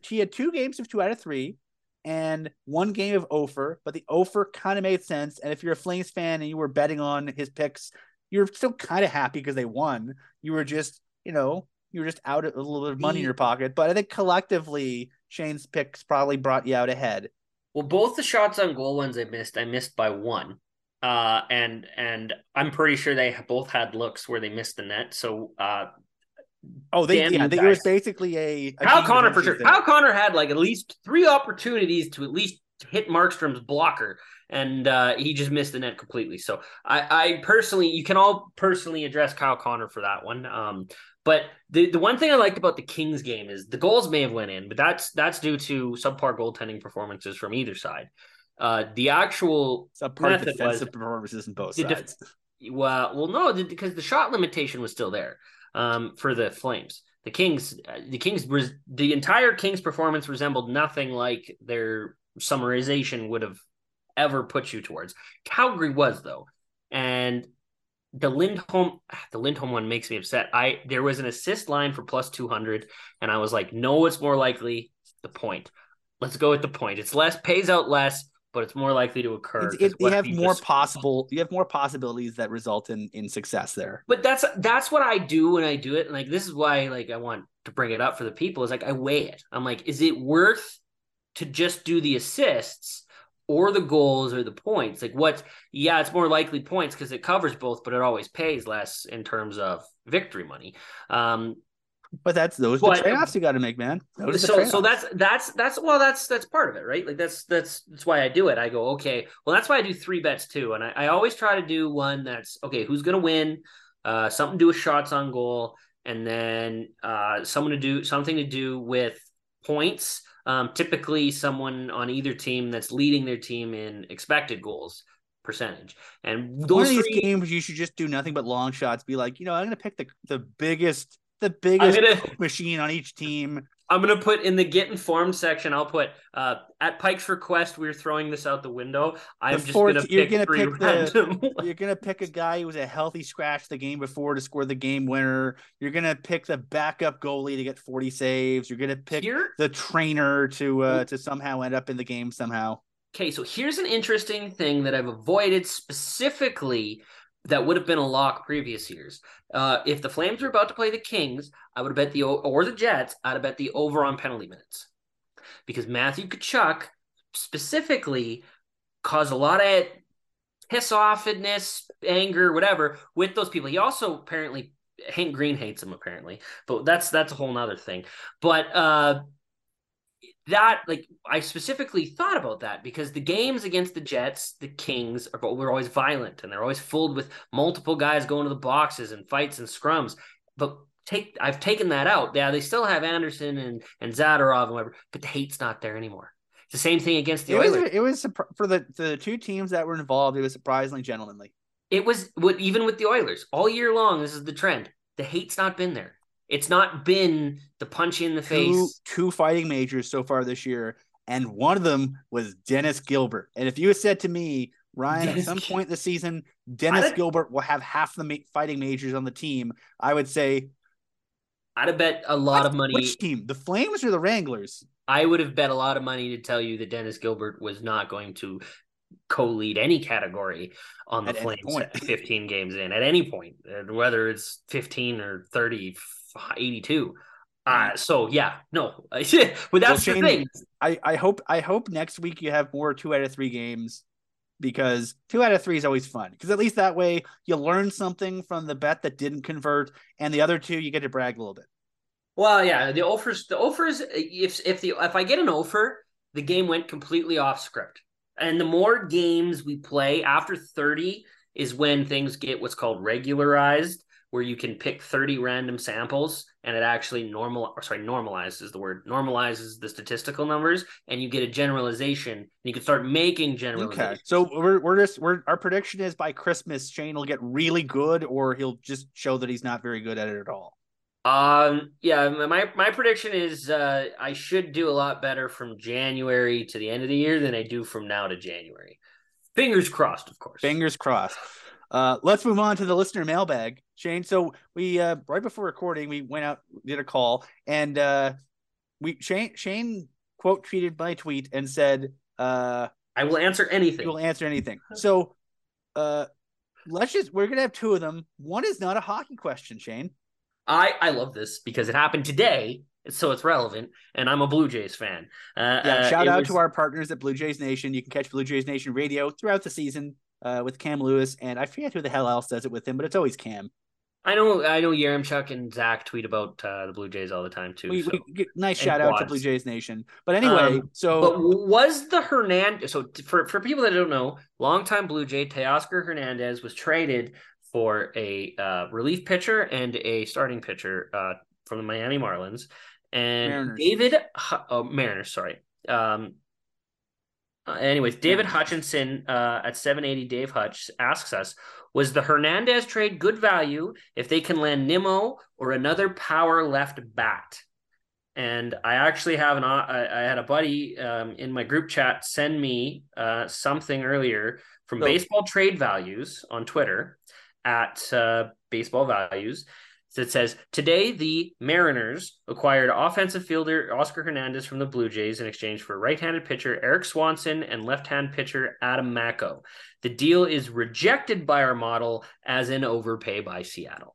he had 2 games of 2 out of 3 and 1 game of over, but the over kind of made sense. And if you're a Flames fan and you were betting on his picks, you're still kind of happy because they won. You were just, out a little bit of money in your pocket. But I think collectively, Shane's picks probably brought you out ahead. Well, both the shots on goal ones I missed by 1. And I'm pretty sure they both had looks where they missed the net. So, it was basically a Kyle Connor for sure. Kyle Connor had like at least 3 opportunities to at least hit Markstrom's blocker, and he just missed the net completely. So I personally, you can all personally address Kyle Connor for that one. But the one thing I liked about the Kings game is the goals may have went in, but that's due to subpar goaltending performances from either side. The actual subpar defensive performances in both sides. Because the shot limitation was still there for the Flames. The entire Kings performance resembled nothing like their summarization would have ever put you towards. Calgary was, though. And the Lindholm one makes me upset. There was an assist line for plus 200, and I was like, no, it's more likely the point. Let's go with the point. It's less, pays out less, but it's more likely to occur. You have more possibilities that result in success there. But that's what I do when I do it. And like, this is why, like, I want to bring it up for the people, is like, I weigh it. I'm like, is it worth to just do the assists or the goals or the points? Like, it's more likely points because it covers both, but it always pays less in terms of victory money. But those are the trade-offs you got to make, man. That's part of it, right? Like that's why I do it. I go, okay, well, that's why I do three bets too. And I always try to do one that's okay, who's going to win, something to do with shots on goal. And then something to do with points. Typically someone on either team that's leading their team in expected goals percentage. And those three games, you should just do nothing but long shots. Be like, I'm going to pick the biggest machine on each team. I'm going to put in the get informed section. I'll put at Pike's request, we're throwing this out the window. You're going to pick a guy who was a healthy scratch the game before to score the game winner. You're going to pick the backup goalie to get 40 saves. You're going to pick the trainer to somehow end up in the game somehow. Okay. So here's an interesting thing that I've avoided specifically that would have been a lock previous years. If the Flames were about to play the Kings, I would have bet the Jets, I'd have bet the over on penalty minutes. Because Matthew Tkachuk specifically caused a lot of piss-offedness, anger, whatever, with those people. He also apparently, Hank Green hates him apparently, but that's a whole nother thing. But I specifically thought about that because the games against the Jets, the Kings, were always violent and they're always filled with multiple guys going to the boxes and fights and scrums. But I've taken that out. Yeah, they still have Anderson and Zadorov and whatever, but the hate's not there anymore. It's the same thing against the Oilers. For the two teams that were involved, it was surprisingly gentlemanly. It was, even with the Oilers, all year long, this is the trend. The hate's not been there. It's not been the punch in the face. Two fighting majors so far this year, and one of them was Dennis Gilbert. And if you had said to me, Ryan, at some point this season, Dennis Gilbert will have half the fighting majors on the team, I would say, I'd have bet a lot of money. Which team? The Flames or the Wranglers? I would have bet a lot of money to tell you that Dennis Gilbert was not going to co-lead any category on the Flames 15 games in at any point, whether it's 15 or 32. But that's the thing. I hope next week you have more 2 out of 3 games, because 2 out of 3 is always fun, because at least that way you learn something from the bet that didn't convert, and the other two you get to brag a little bit. Well, yeah, the offers. If I get an offer, the game went completely off script, and the more games we play after 30 is when things get what's called regularized, where you can pick 30 random samples and it actually normalizes the statistical numbers, and you get a generalization, and you can start making generalizations. Okay. So our prediction is by Christmas, Shane will get really good, or he'll just show that he's not very good at it at all. My prediction is I should do a lot better from January to the end of the year than I do from now to January. Fingers crossed, of course. Fingers crossed. Let's move on to the listener mailbag, Shane. So we right before recording, we went out, did a call, and Shane quote tweeted my tweet and said, "I will answer anything." You will answer anything. So we're gonna have two of them. One is not a hockey question, Shane. I love this because it happened today, so it's relevant, and I'm a Blue Jays fan. Shout out to our partners at Blue Jays Nation. You can catch Blue Jays Nation Radio throughout the season. With Cam Lewis, and I forget who the hell else does it with him, but it's always Cam. I know Yaramchuk and Zach tweet about the Blue Jays all the time too. Shout out to Blue Jays Nation. But anyway, but was the Hernandez? So for people that don't know, longtime Blue Jay Teoscar Hernandez was traded for a relief pitcher and a starting pitcher from the Miami Marlins and Mariners. David Hutchinson at 780 Dave Hutch asks us, was the Hernandez trade good value if they can land Nimmo or another power left bat? And I actually have I had a buddy in my group chat send me something earlier from Baseball Trade Values on Twitter at Baseball Values. So it says, today the Mariners acquired offensive fielder Oscar Hernandez from the Blue Jays in exchange for right-handed pitcher Eric Swanson and left-hand pitcher Adam Mako. The deal is rejected by our model as an overpay by Seattle.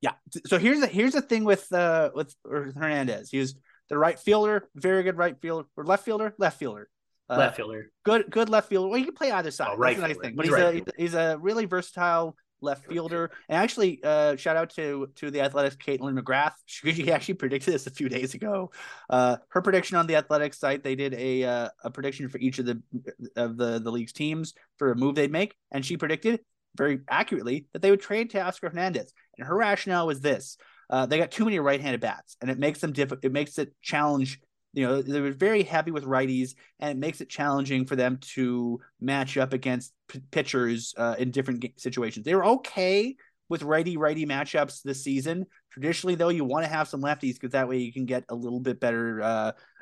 Yeah. So here's the thing with Hernandez. He was the right fielder, very good right fielder, or left fielder. Left fielder. Good left fielder. Well, he can play either side. Oh, right. That's a nice thing. But he's a really versatile left fielder. And actually, shout out to the Athletics, Caitlin McGrath. She actually predicted this a few days ago. Her prediction on the Athletics site, they did a prediction for each of the league's teams for a move they'd make, and she predicted very accurately that they would trade to Oscar Hernandez. And her rationale was this: they got too many right-handed bats, and it makes them it makes it challenge. You know, they were very heavy with righties, and it makes it challenging for them to match up against pitchers in different situations. They were okay with righty-righty matchups this season. Traditionally, though, you want to have some lefties because that way you can get a little bit better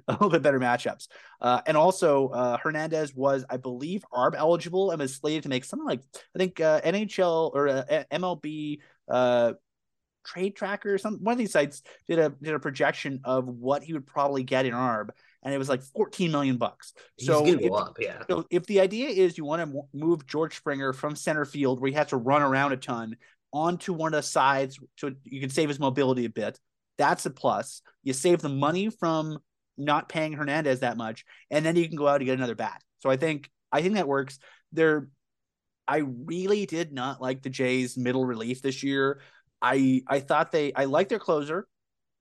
matchups. And also, Hernandez was, I believe, ARB eligible and was slated to make something like, I think, NHL or MLB Trade Tracker or something. One of these sites did a projection of what he would probably get in ARB, and it was like $14 million. So if the idea is you want to move George Springer from center field, where he has to run around a ton, onto one of the sides, so you can save his mobility a bit. That's a plus. You save the money from not paying Hernandez that much, and then you can go out and get another bat. So I think that works. I really did not like the Jays' middle relief this year. I like their closer.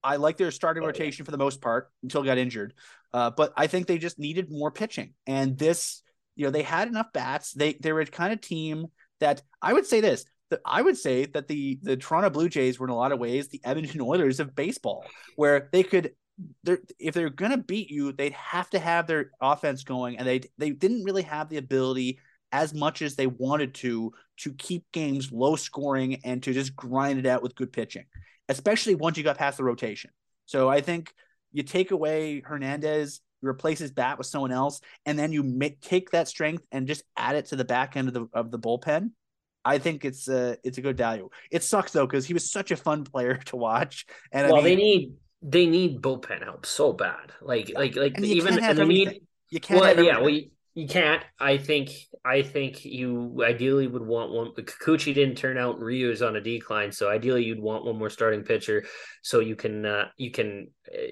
I like their starting rotation for the most part until it got injured. But I think they just needed more pitching. And this, you know, they had enough bats. They were a kind of team that I would say that the Toronto Blue Jays were in a lot of ways the Edmonton Oilers of baseball, where if they're going to beat you, they'd have to have their offense going, and they didn't really have the ability as much as they wanted to keep games low scoring and to just grind it out with good pitching, especially once you got past the rotation. So I think you take away Hernandez, you replace his bat with someone else, and then you take that strength and just add it to the back end of the bullpen. I think it's a good value. It sucks though, because he was such a fun player to watch. And they need bullpen help so bad. You can't. I think you ideally would want one. Kikuchi didn't turn out. Ryu is on a decline, so ideally you'd want one more starting pitcher, so you can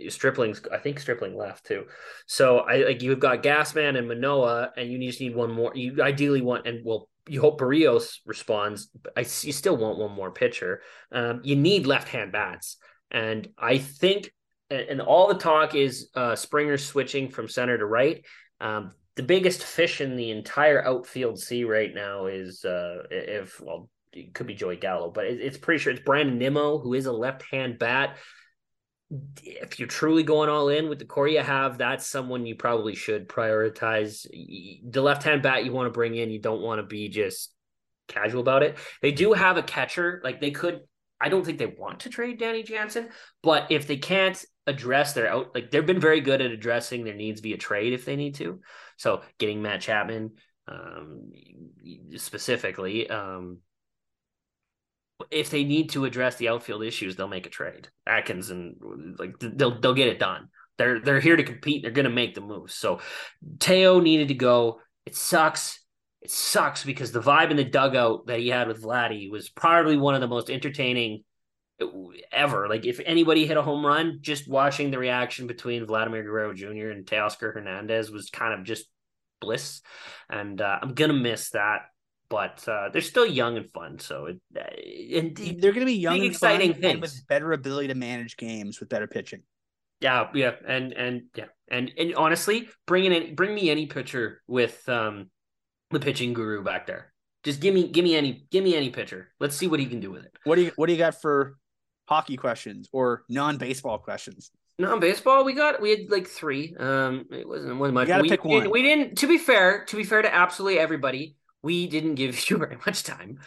Stripling's. I think Stripling left too. So you've got Gassman and Manoah, and you just need one more. You ideally want, and well, you hope Barrios responds. You still want one more pitcher. You need left-hand bats, and I think, and all the talk is Springer switching from center to right. The biggest fish in the entire outfield sea right now is it could be Joey Gallo, but it's pretty sure it's Brandon Nimmo, who is a left-hand bat. If you're truly going all in with the core you have, that's someone you probably should prioritize. The left-hand bat you want to bring in, you don't want to be just casual about it. They do have a catcher. I don't think they want to trade Danny Jansen, but if they can't address their out, they've been very good at addressing their needs via trade if they need to. So getting Matt Chapman specifically, if they need to address the outfield issues, they'll make a trade. Atkins and they'll get it done. They're here to compete. They're going to make the moves. So Teo needed to go. It sucks. It sucks because the vibe in the dugout that he had with Vladdy was probably one of the most entertaining ever. If anybody hit a home run, just watching the reaction between Vladimir Guerrero Jr. and Teoscar Hernandez was kind of just bliss. And I'm going to miss that. But they're still young and fun, so they're going to be young and exciting fun and with better ability to manage games with better pitching. Yeah, and honestly, bring me any pitcher with the pitching guru back there. Just give me any pitcher. Let's see what he can do with it. What do you got for hockey questions or non-baseball questions? Non-baseball, we had three. It wasn't much. You gotta pick one. We didn't. To be fair to absolutely everybody, we didn't give you very much time.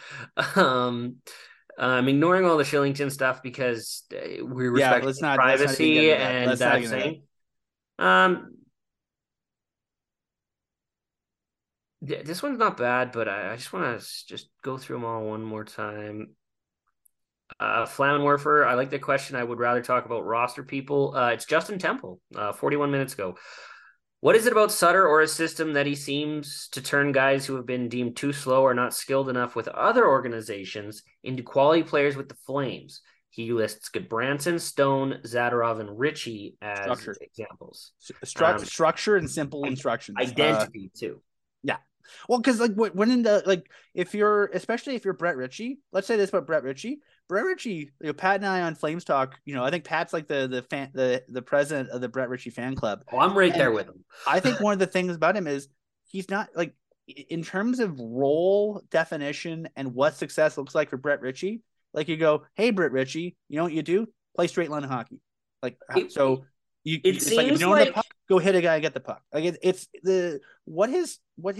I'm ignoring all the Shillington stuff because we respect privacy and that thing. This one's not bad, but I just want to just go through them all one more time. Flammenwerfer, I like the question. I would rather talk about roster people. It's Justin Temple, 41 minutes ago. What is it about Sutter or his system that he seems to turn guys who have been deemed too slow or not skilled enough with other organizations into quality players with the Flames? He lists Goodbranson, Stone, Zadorov, and Richie as examples. Structure and simple instructions. Identity, too. Yeah. Well, because like if you're Brett Ritchie, let's say this about Brett Ritchie. Brett Ritchie, you know, Pat and I on Flames Talk, you know, I think Pat's like the president of the Brett Ritchie fan club. Oh, I'm right there with him. I think one of the things about him is he's not like in terms of role definition and what success looks like for Brett Ritchie. Like you go, hey Brett Ritchie, you know what you do? Play straight line hockey. Like so. Go hit a guy and get the puck. Like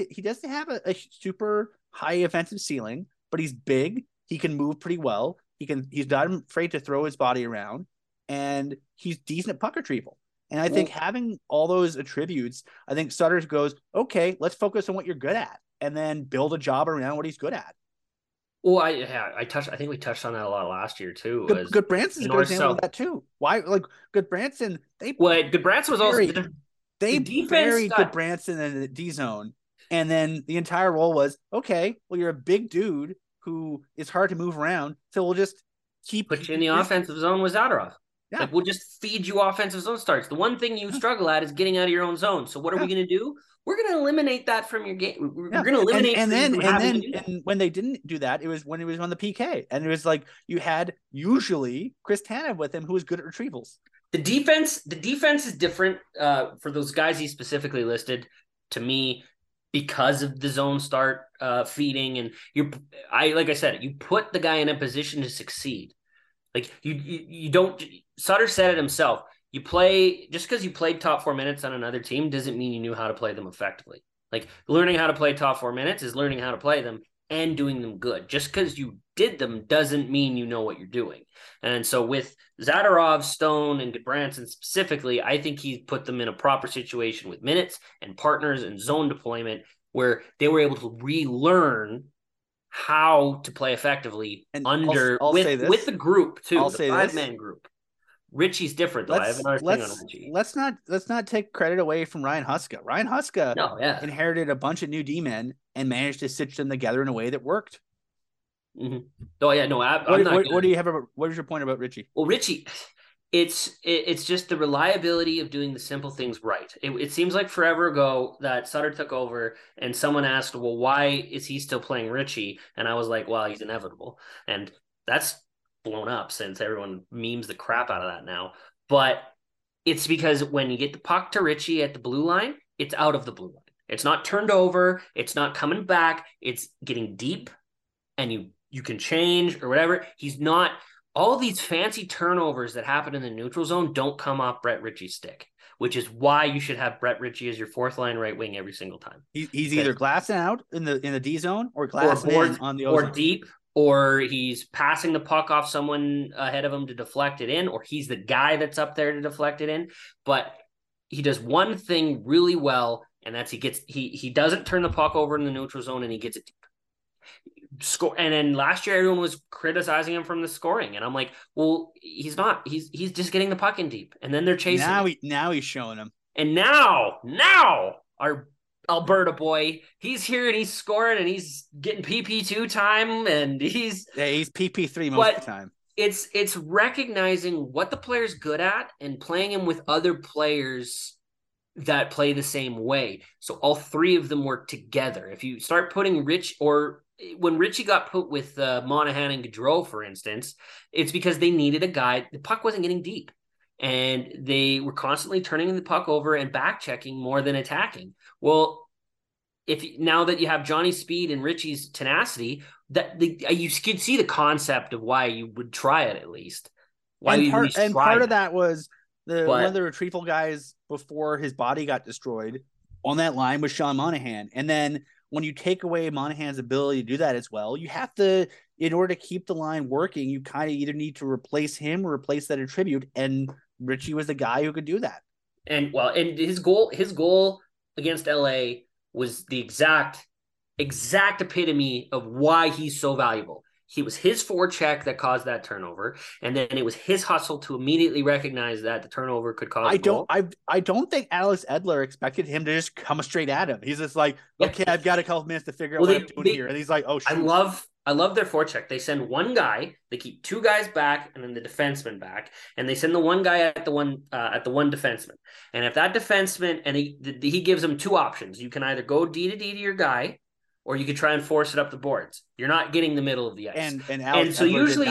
he doesn't have a super high offensive ceiling, but he's big. He can move pretty well. He's not afraid to throw his body around, and he's decent at puck retrieval. And I think having all those attributes, I think Sutter goes, okay, let's focus on what you're good at, and then build a job around what he's good at. Well, I think we touched on that a lot last year too. Goodbranson's a good example of that too. Why, like Goodbranson? Goodbranson was also they buried Goodbranson in the D zone, and then the entire role was okay. Well, you're a big dude who is hard to move around, so we'll just keep put you in the offensive zone with Zadorov. Yeah, like, we'll just feed you offensive zone starts. The one thing you struggle at is getting out of your own zone. So what are we going to do? We're going to eliminate that from your game. We're going to eliminate. And when they didn't do that, it was when it was on the PK, and it was like you had usually Chris Tanev with him, who was good at retrievals. The defense is different for those guys he specifically listed to me because of the zone start feeding, and you put the guy in a position to succeed. Like you don't. Sutter said it himself. You play just because you played top 4 minutes on another team doesn't mean you knew how to play them effectively. Like learning how to play top 4 minutes is learning how to play them and doing them good. Just because you did them doesn't mean you know what you're doing. And so with Zadorov, Stone, and Goodbranson specifically, I think he put them in a proper situation with minutes and partners and zone deployment where they were able to relearn how to play effectively and with the group too, the five-man group. Richie's different though. I have another thing on Richie. Let's not take credit away from Ryan Huska. Ryan Huska inherited a bunch of new D-men and managed to stitch them together in a way that worked. Mm-hmm. Oh yeah, no. What do you have? What is your point about Richie? Well, Richie, it's just the reliability of doing the simple things right. It seems like forever ago that Sutter took over and someone asked, "Well, why is he still playing Richie?" And I was like, "Well, he's inevitable," and that's blown up since everyone memes the crap out of that now. But it's because when you get the puck to Richie at the blue line, it's out of the blue line. It's not turned over. It's not coming back. It's getting deep and you can change or whatever. He's not all these fancy turnovers that happen in the neutral zone don't come off Brett Ritchie's stick, which is why you should have Brett Ritchie as your fourth line right wing every single time. He's either glassing out in the D zone or glassing in on the O-zone. Or deep. Or he's passing the puck off someone ahead of him to deflect it in, or he's the guy that's up there to deflect it in. But he does one thing really well, and that's he doesn't turn the puck over in the neutral zone, and he gets it deep. Score. And then last year, everyone was criticizing him from the scoring, and I'm like, well, he's not. He's just getting the puck in deep, and then they're chasing. Now he's showing him. And now our Alberta boy, he's here and he's scoring and he's getting PP2 time and he's PP3 most of the time. It's recognizing what the player's good at and playing him with other players that play the same way. So all three of them work together. If you start putting when Richie got put with Monahan and Gaudreau, for instance, it's because they needed a guy. The puck wasn't getting deep. And they were constantly turning the puck over and back-checking more than attacking. Well, now that you have Johnny's speed and Richie's tenacity, you could see the concept of why you would try it at least. Part of that was one of the retrieval guys before his body got destroyed on that line was Sean Monahan. And then when you take away Monahan's ability to do that as well, you have to – in order to keep the line working, you kind of either need to replace him or replace that attribute. And Richie was the guy who could do that. And well, and his goal against LA was the exact epitome of why he's so valuable. He was his forecheck that caused that turnover, and then it was his hustle to immediately recognize that the turnover could cause. I don't think Alex Edler expected him to just come straight at him. He's just like, okay, I've got a couple minutes to figure out what I'm doing here, and he's like, oh, shoot. I love their forecheck. They send one guy, they keep two guys back, and then the defenseman back, and they send the one guy at the one defenseman. And if that defenseman, and he gives them two options, you can either go D to D to your guy, or you could try and force it up the boards. You're not getting the middle of the ice. And so usually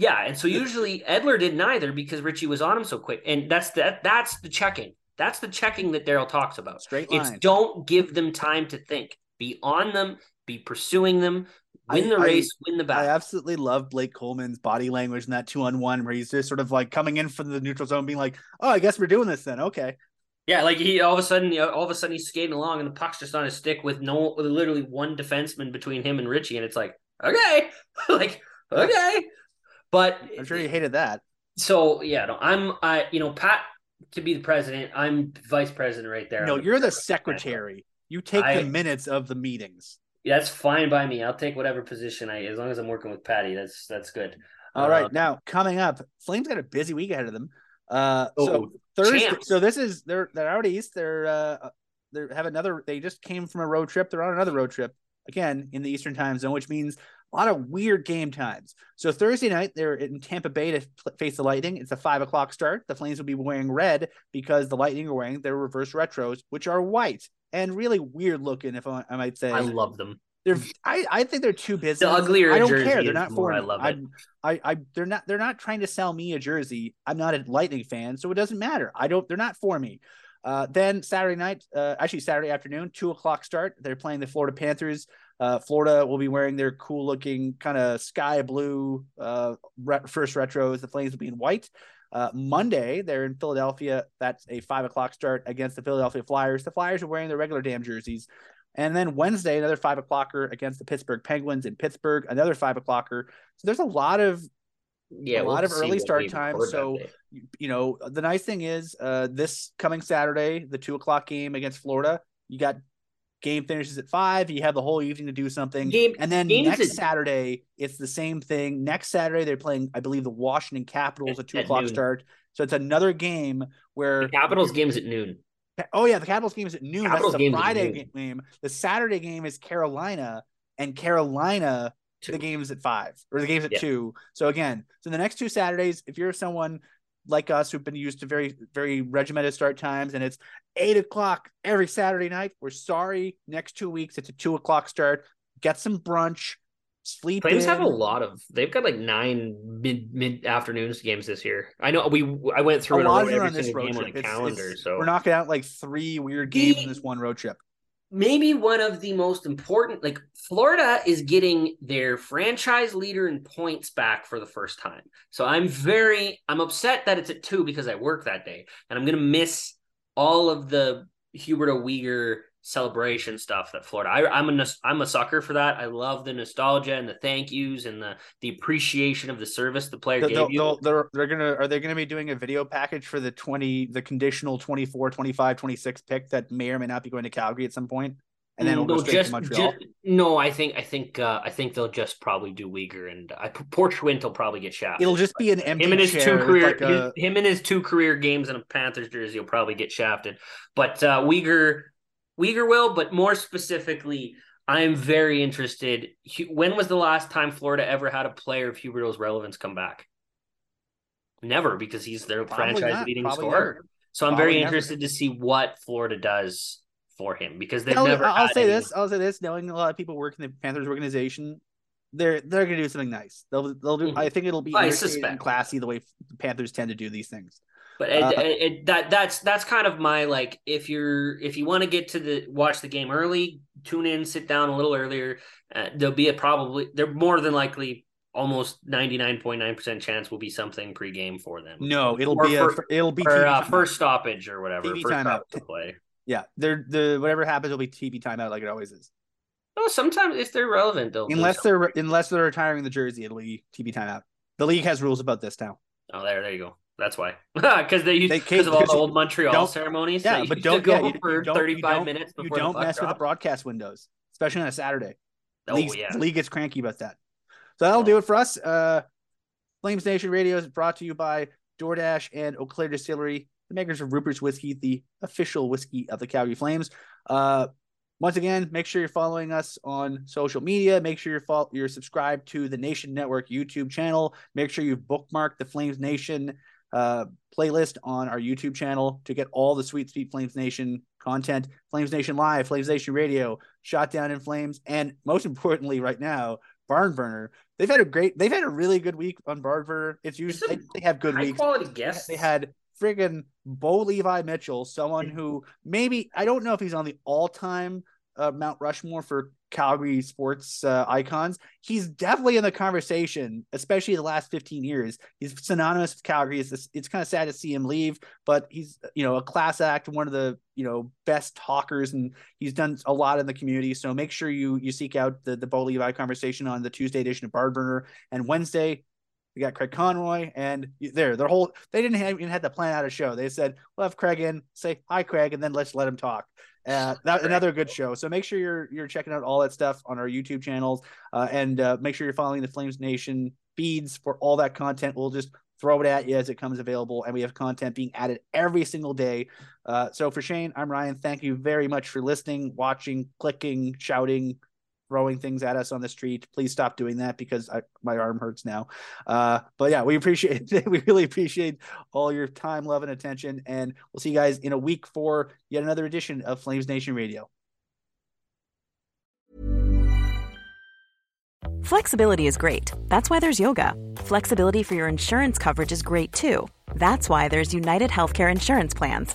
Edler did neither because Richie was on him so quick. And that's the checking. That's the checking that Daryl talks about. Straight line. It's don't give them time to think. Be on them, be pursuing them, win the race, win the battle. I absolutely love Blake Coleman's body language in that 2-on-1 where he's just sort of like coming in from the neutral zone being like, oh, I guess we're doing this then. Okay. Yeah, like all of a sudden he's skating along and the puck's just on his stick with literally one defenseman between him and Richie, and it's like, okay, okay. But I'm sure you hated that. So yeah, no, Pat to be the president, I'm vice president right there. No, you're the secretary. You take the minutes of the meetings. Yeah, that's fine by me. I'll take whatever position as long as I'm working with Patty. That's good. All right, now coming up, Flames got a busy week ahead of them. So Thursday, champs. So this is they're out east. They just came from a road trip. They're on another road trip again in the Eastern time zone, which means a lot of weird game times. So Thursday night they're in Tampa Bay to face the Lightning. It's a 5:00 start. The Flames will be wearing red because the Lightning are wearing their reverse retros, which are white and really weird looking. If I might say, I love them. I think they're too busy. The uglier I don't jersey care. They're not for me. I love it. They're not trying to sell me a jersey. I'm not a Lightning fan, so it doesn't matter. They're not for me. Then Saturday afternoon, 2:00 start. They're playing the Florida Panthers. Florida will be wearing their cool looking kind of sky blue first retros. The Flames will be in white. Monday, they're in Philadelphia. That's a 5:00 start against the Philadelphia Flyers. The Flyers are wearing their regular damn jerseys. And then Wednesday, another 5:00 against the Pittsburgh Penguins in Pittsburgh, another 5:00. So there's a lot of early start time. So, the nice thing is this coming Saturday, the 2:00 game against Florida, you got game finishes at 5:00. You have the whole evening to do something. Next Saturday, it's the same thing. Next Saturday, they're playing, I believe, the Washington Capitals at 2:00 start. So it's another game where the Capitals game's at noon. Oh, yeah, the Capitals game is at noon. That's the Friday game. The Saturday game is Carolina, and Carolina, the game's at 5:00, or the game's at 2:00. So, again, so the next two Saturdays, if you're someone like us who've been used to very, very regimented start times, and it's 8:00 every Saturday night, we're sorry. Next 2 weeks, it's a 2:00 start. Get some brunch. Sleep. Flames have a lot of. They've got like 9 mid afternoons games this year. I know I went through every single game on the calendar. So we're knocking out like 3 weird games in this one road trip. Maybe one of the most important. Like Florida is getting their franchise leader in points back for the first time. So I'm upset that it's at 2:00 because I work that day, and I'm gonna miss all of the Huberdeau Weegar celebration stuff that Florida. I'm a sucker for that. I love the nostalgia and the thank yous and the appreciation of the service the player gave you. Are they gonna be doing a video package for the conditional 24, 25, 26 pick that may or may not be going to Calgary at some point? And then we'll go straight to Montreal. I think they'll just probably do Weegar, and Porchwint will probably get shafted. It'll just be an empty him and his 2 career games in a Panthers jersey will probably get shafted. But Weegar will, but more specifically, I'm very interested. When was the last time Florida ever had a player of Huberdeau's relevance come back? Never, because he's their franchise-leading scorer. Never. So I'm very interested to see what Florida does for him, because they've never. I'll say this, knowing a lot of people work in the Panthers organization, they're going to do something nice. They'll do. Mm-hmm. I think it'll be classy the way the Panthers tend to do these things. But that's kind of my, like, if you want to get to watch the game early, tune in, sit down a little earlier. There'll be they're more than likely almost 99.9% chance will be something pregame for them. No, it'll be first stoppage or whatever. TV timeout. Play. Yeah, whatever happens will be TV timeout like it always is. Oh, sometimes if they're relevant, though. Unless they're retiring the jersey at league TV timeout. The league has rules about this now. Oh, there you go. That's why, because because of all the old Montreal ceremonies. Yeah, but don't go for 35 minutes. You don't mess with the broadcast windows, especially on a Saturday. Oh, yeah. The league gets cranky about that. So that'll do it for us. Flames Nation Radio is brought to you by DoorDash and Eau Claire Distillery, the makers of Rupert's Whiskey, the official whiskey of the Calgary Flames. Once again, make sure you're following us on social media. Make sure you're subscribed to the Nation Network YouTube channel. Make sure you bookmark the Flames Nation playlist on our YouTube channel to get all the sweet Flames Nation content. Flames Nation Live, Flames Nation Radio, Shot Down in Flames, and most importantly right now, Barnburner. They've had a really good week on Barnburner. It's usually they have good weeks. Quality guests. They had friggin' Bo Levi Mitchell, someone who maybe I don't know if he's on the all-time Mount Rushmore for Calgary sports icons. He's definitely in the conversation, especially the last 15 years. He's synonymous with Calgary. It's kind of sad to see him leave, but he's a class act, one of the best talkers, and he's done a lot in the community. So make sure you seek out the Bo Levi conversation on the Tuesday edition of Barnburner, and Wednesday we got Craig Conroy, and they didn't even have to plan out a show. They said, we'll have Craig in, say hi Craig, and then let's let him talk. Another good show. So make sure you're checking out all that stuff on our YouTube channels, and make sure you're following the Flames Nation feeds for all that content. We'll just throw it at you as it comes available, and we have content being added every single day. So for Shane, I'm Ryan. Thank you very much for listening, watching, clicking, shouting, throwing things at us on the street. Please stop doing that because my arm hurts now. But yeah, we really appreciate all your time, love, and attention. And we'll see you guys in a week for yet another edition of Flames Nation Radio. Flexibility is great. That's why there's yoga. Flexibility for your insurance coverage is great too. That's why there's United Healthcare Insurance Plans.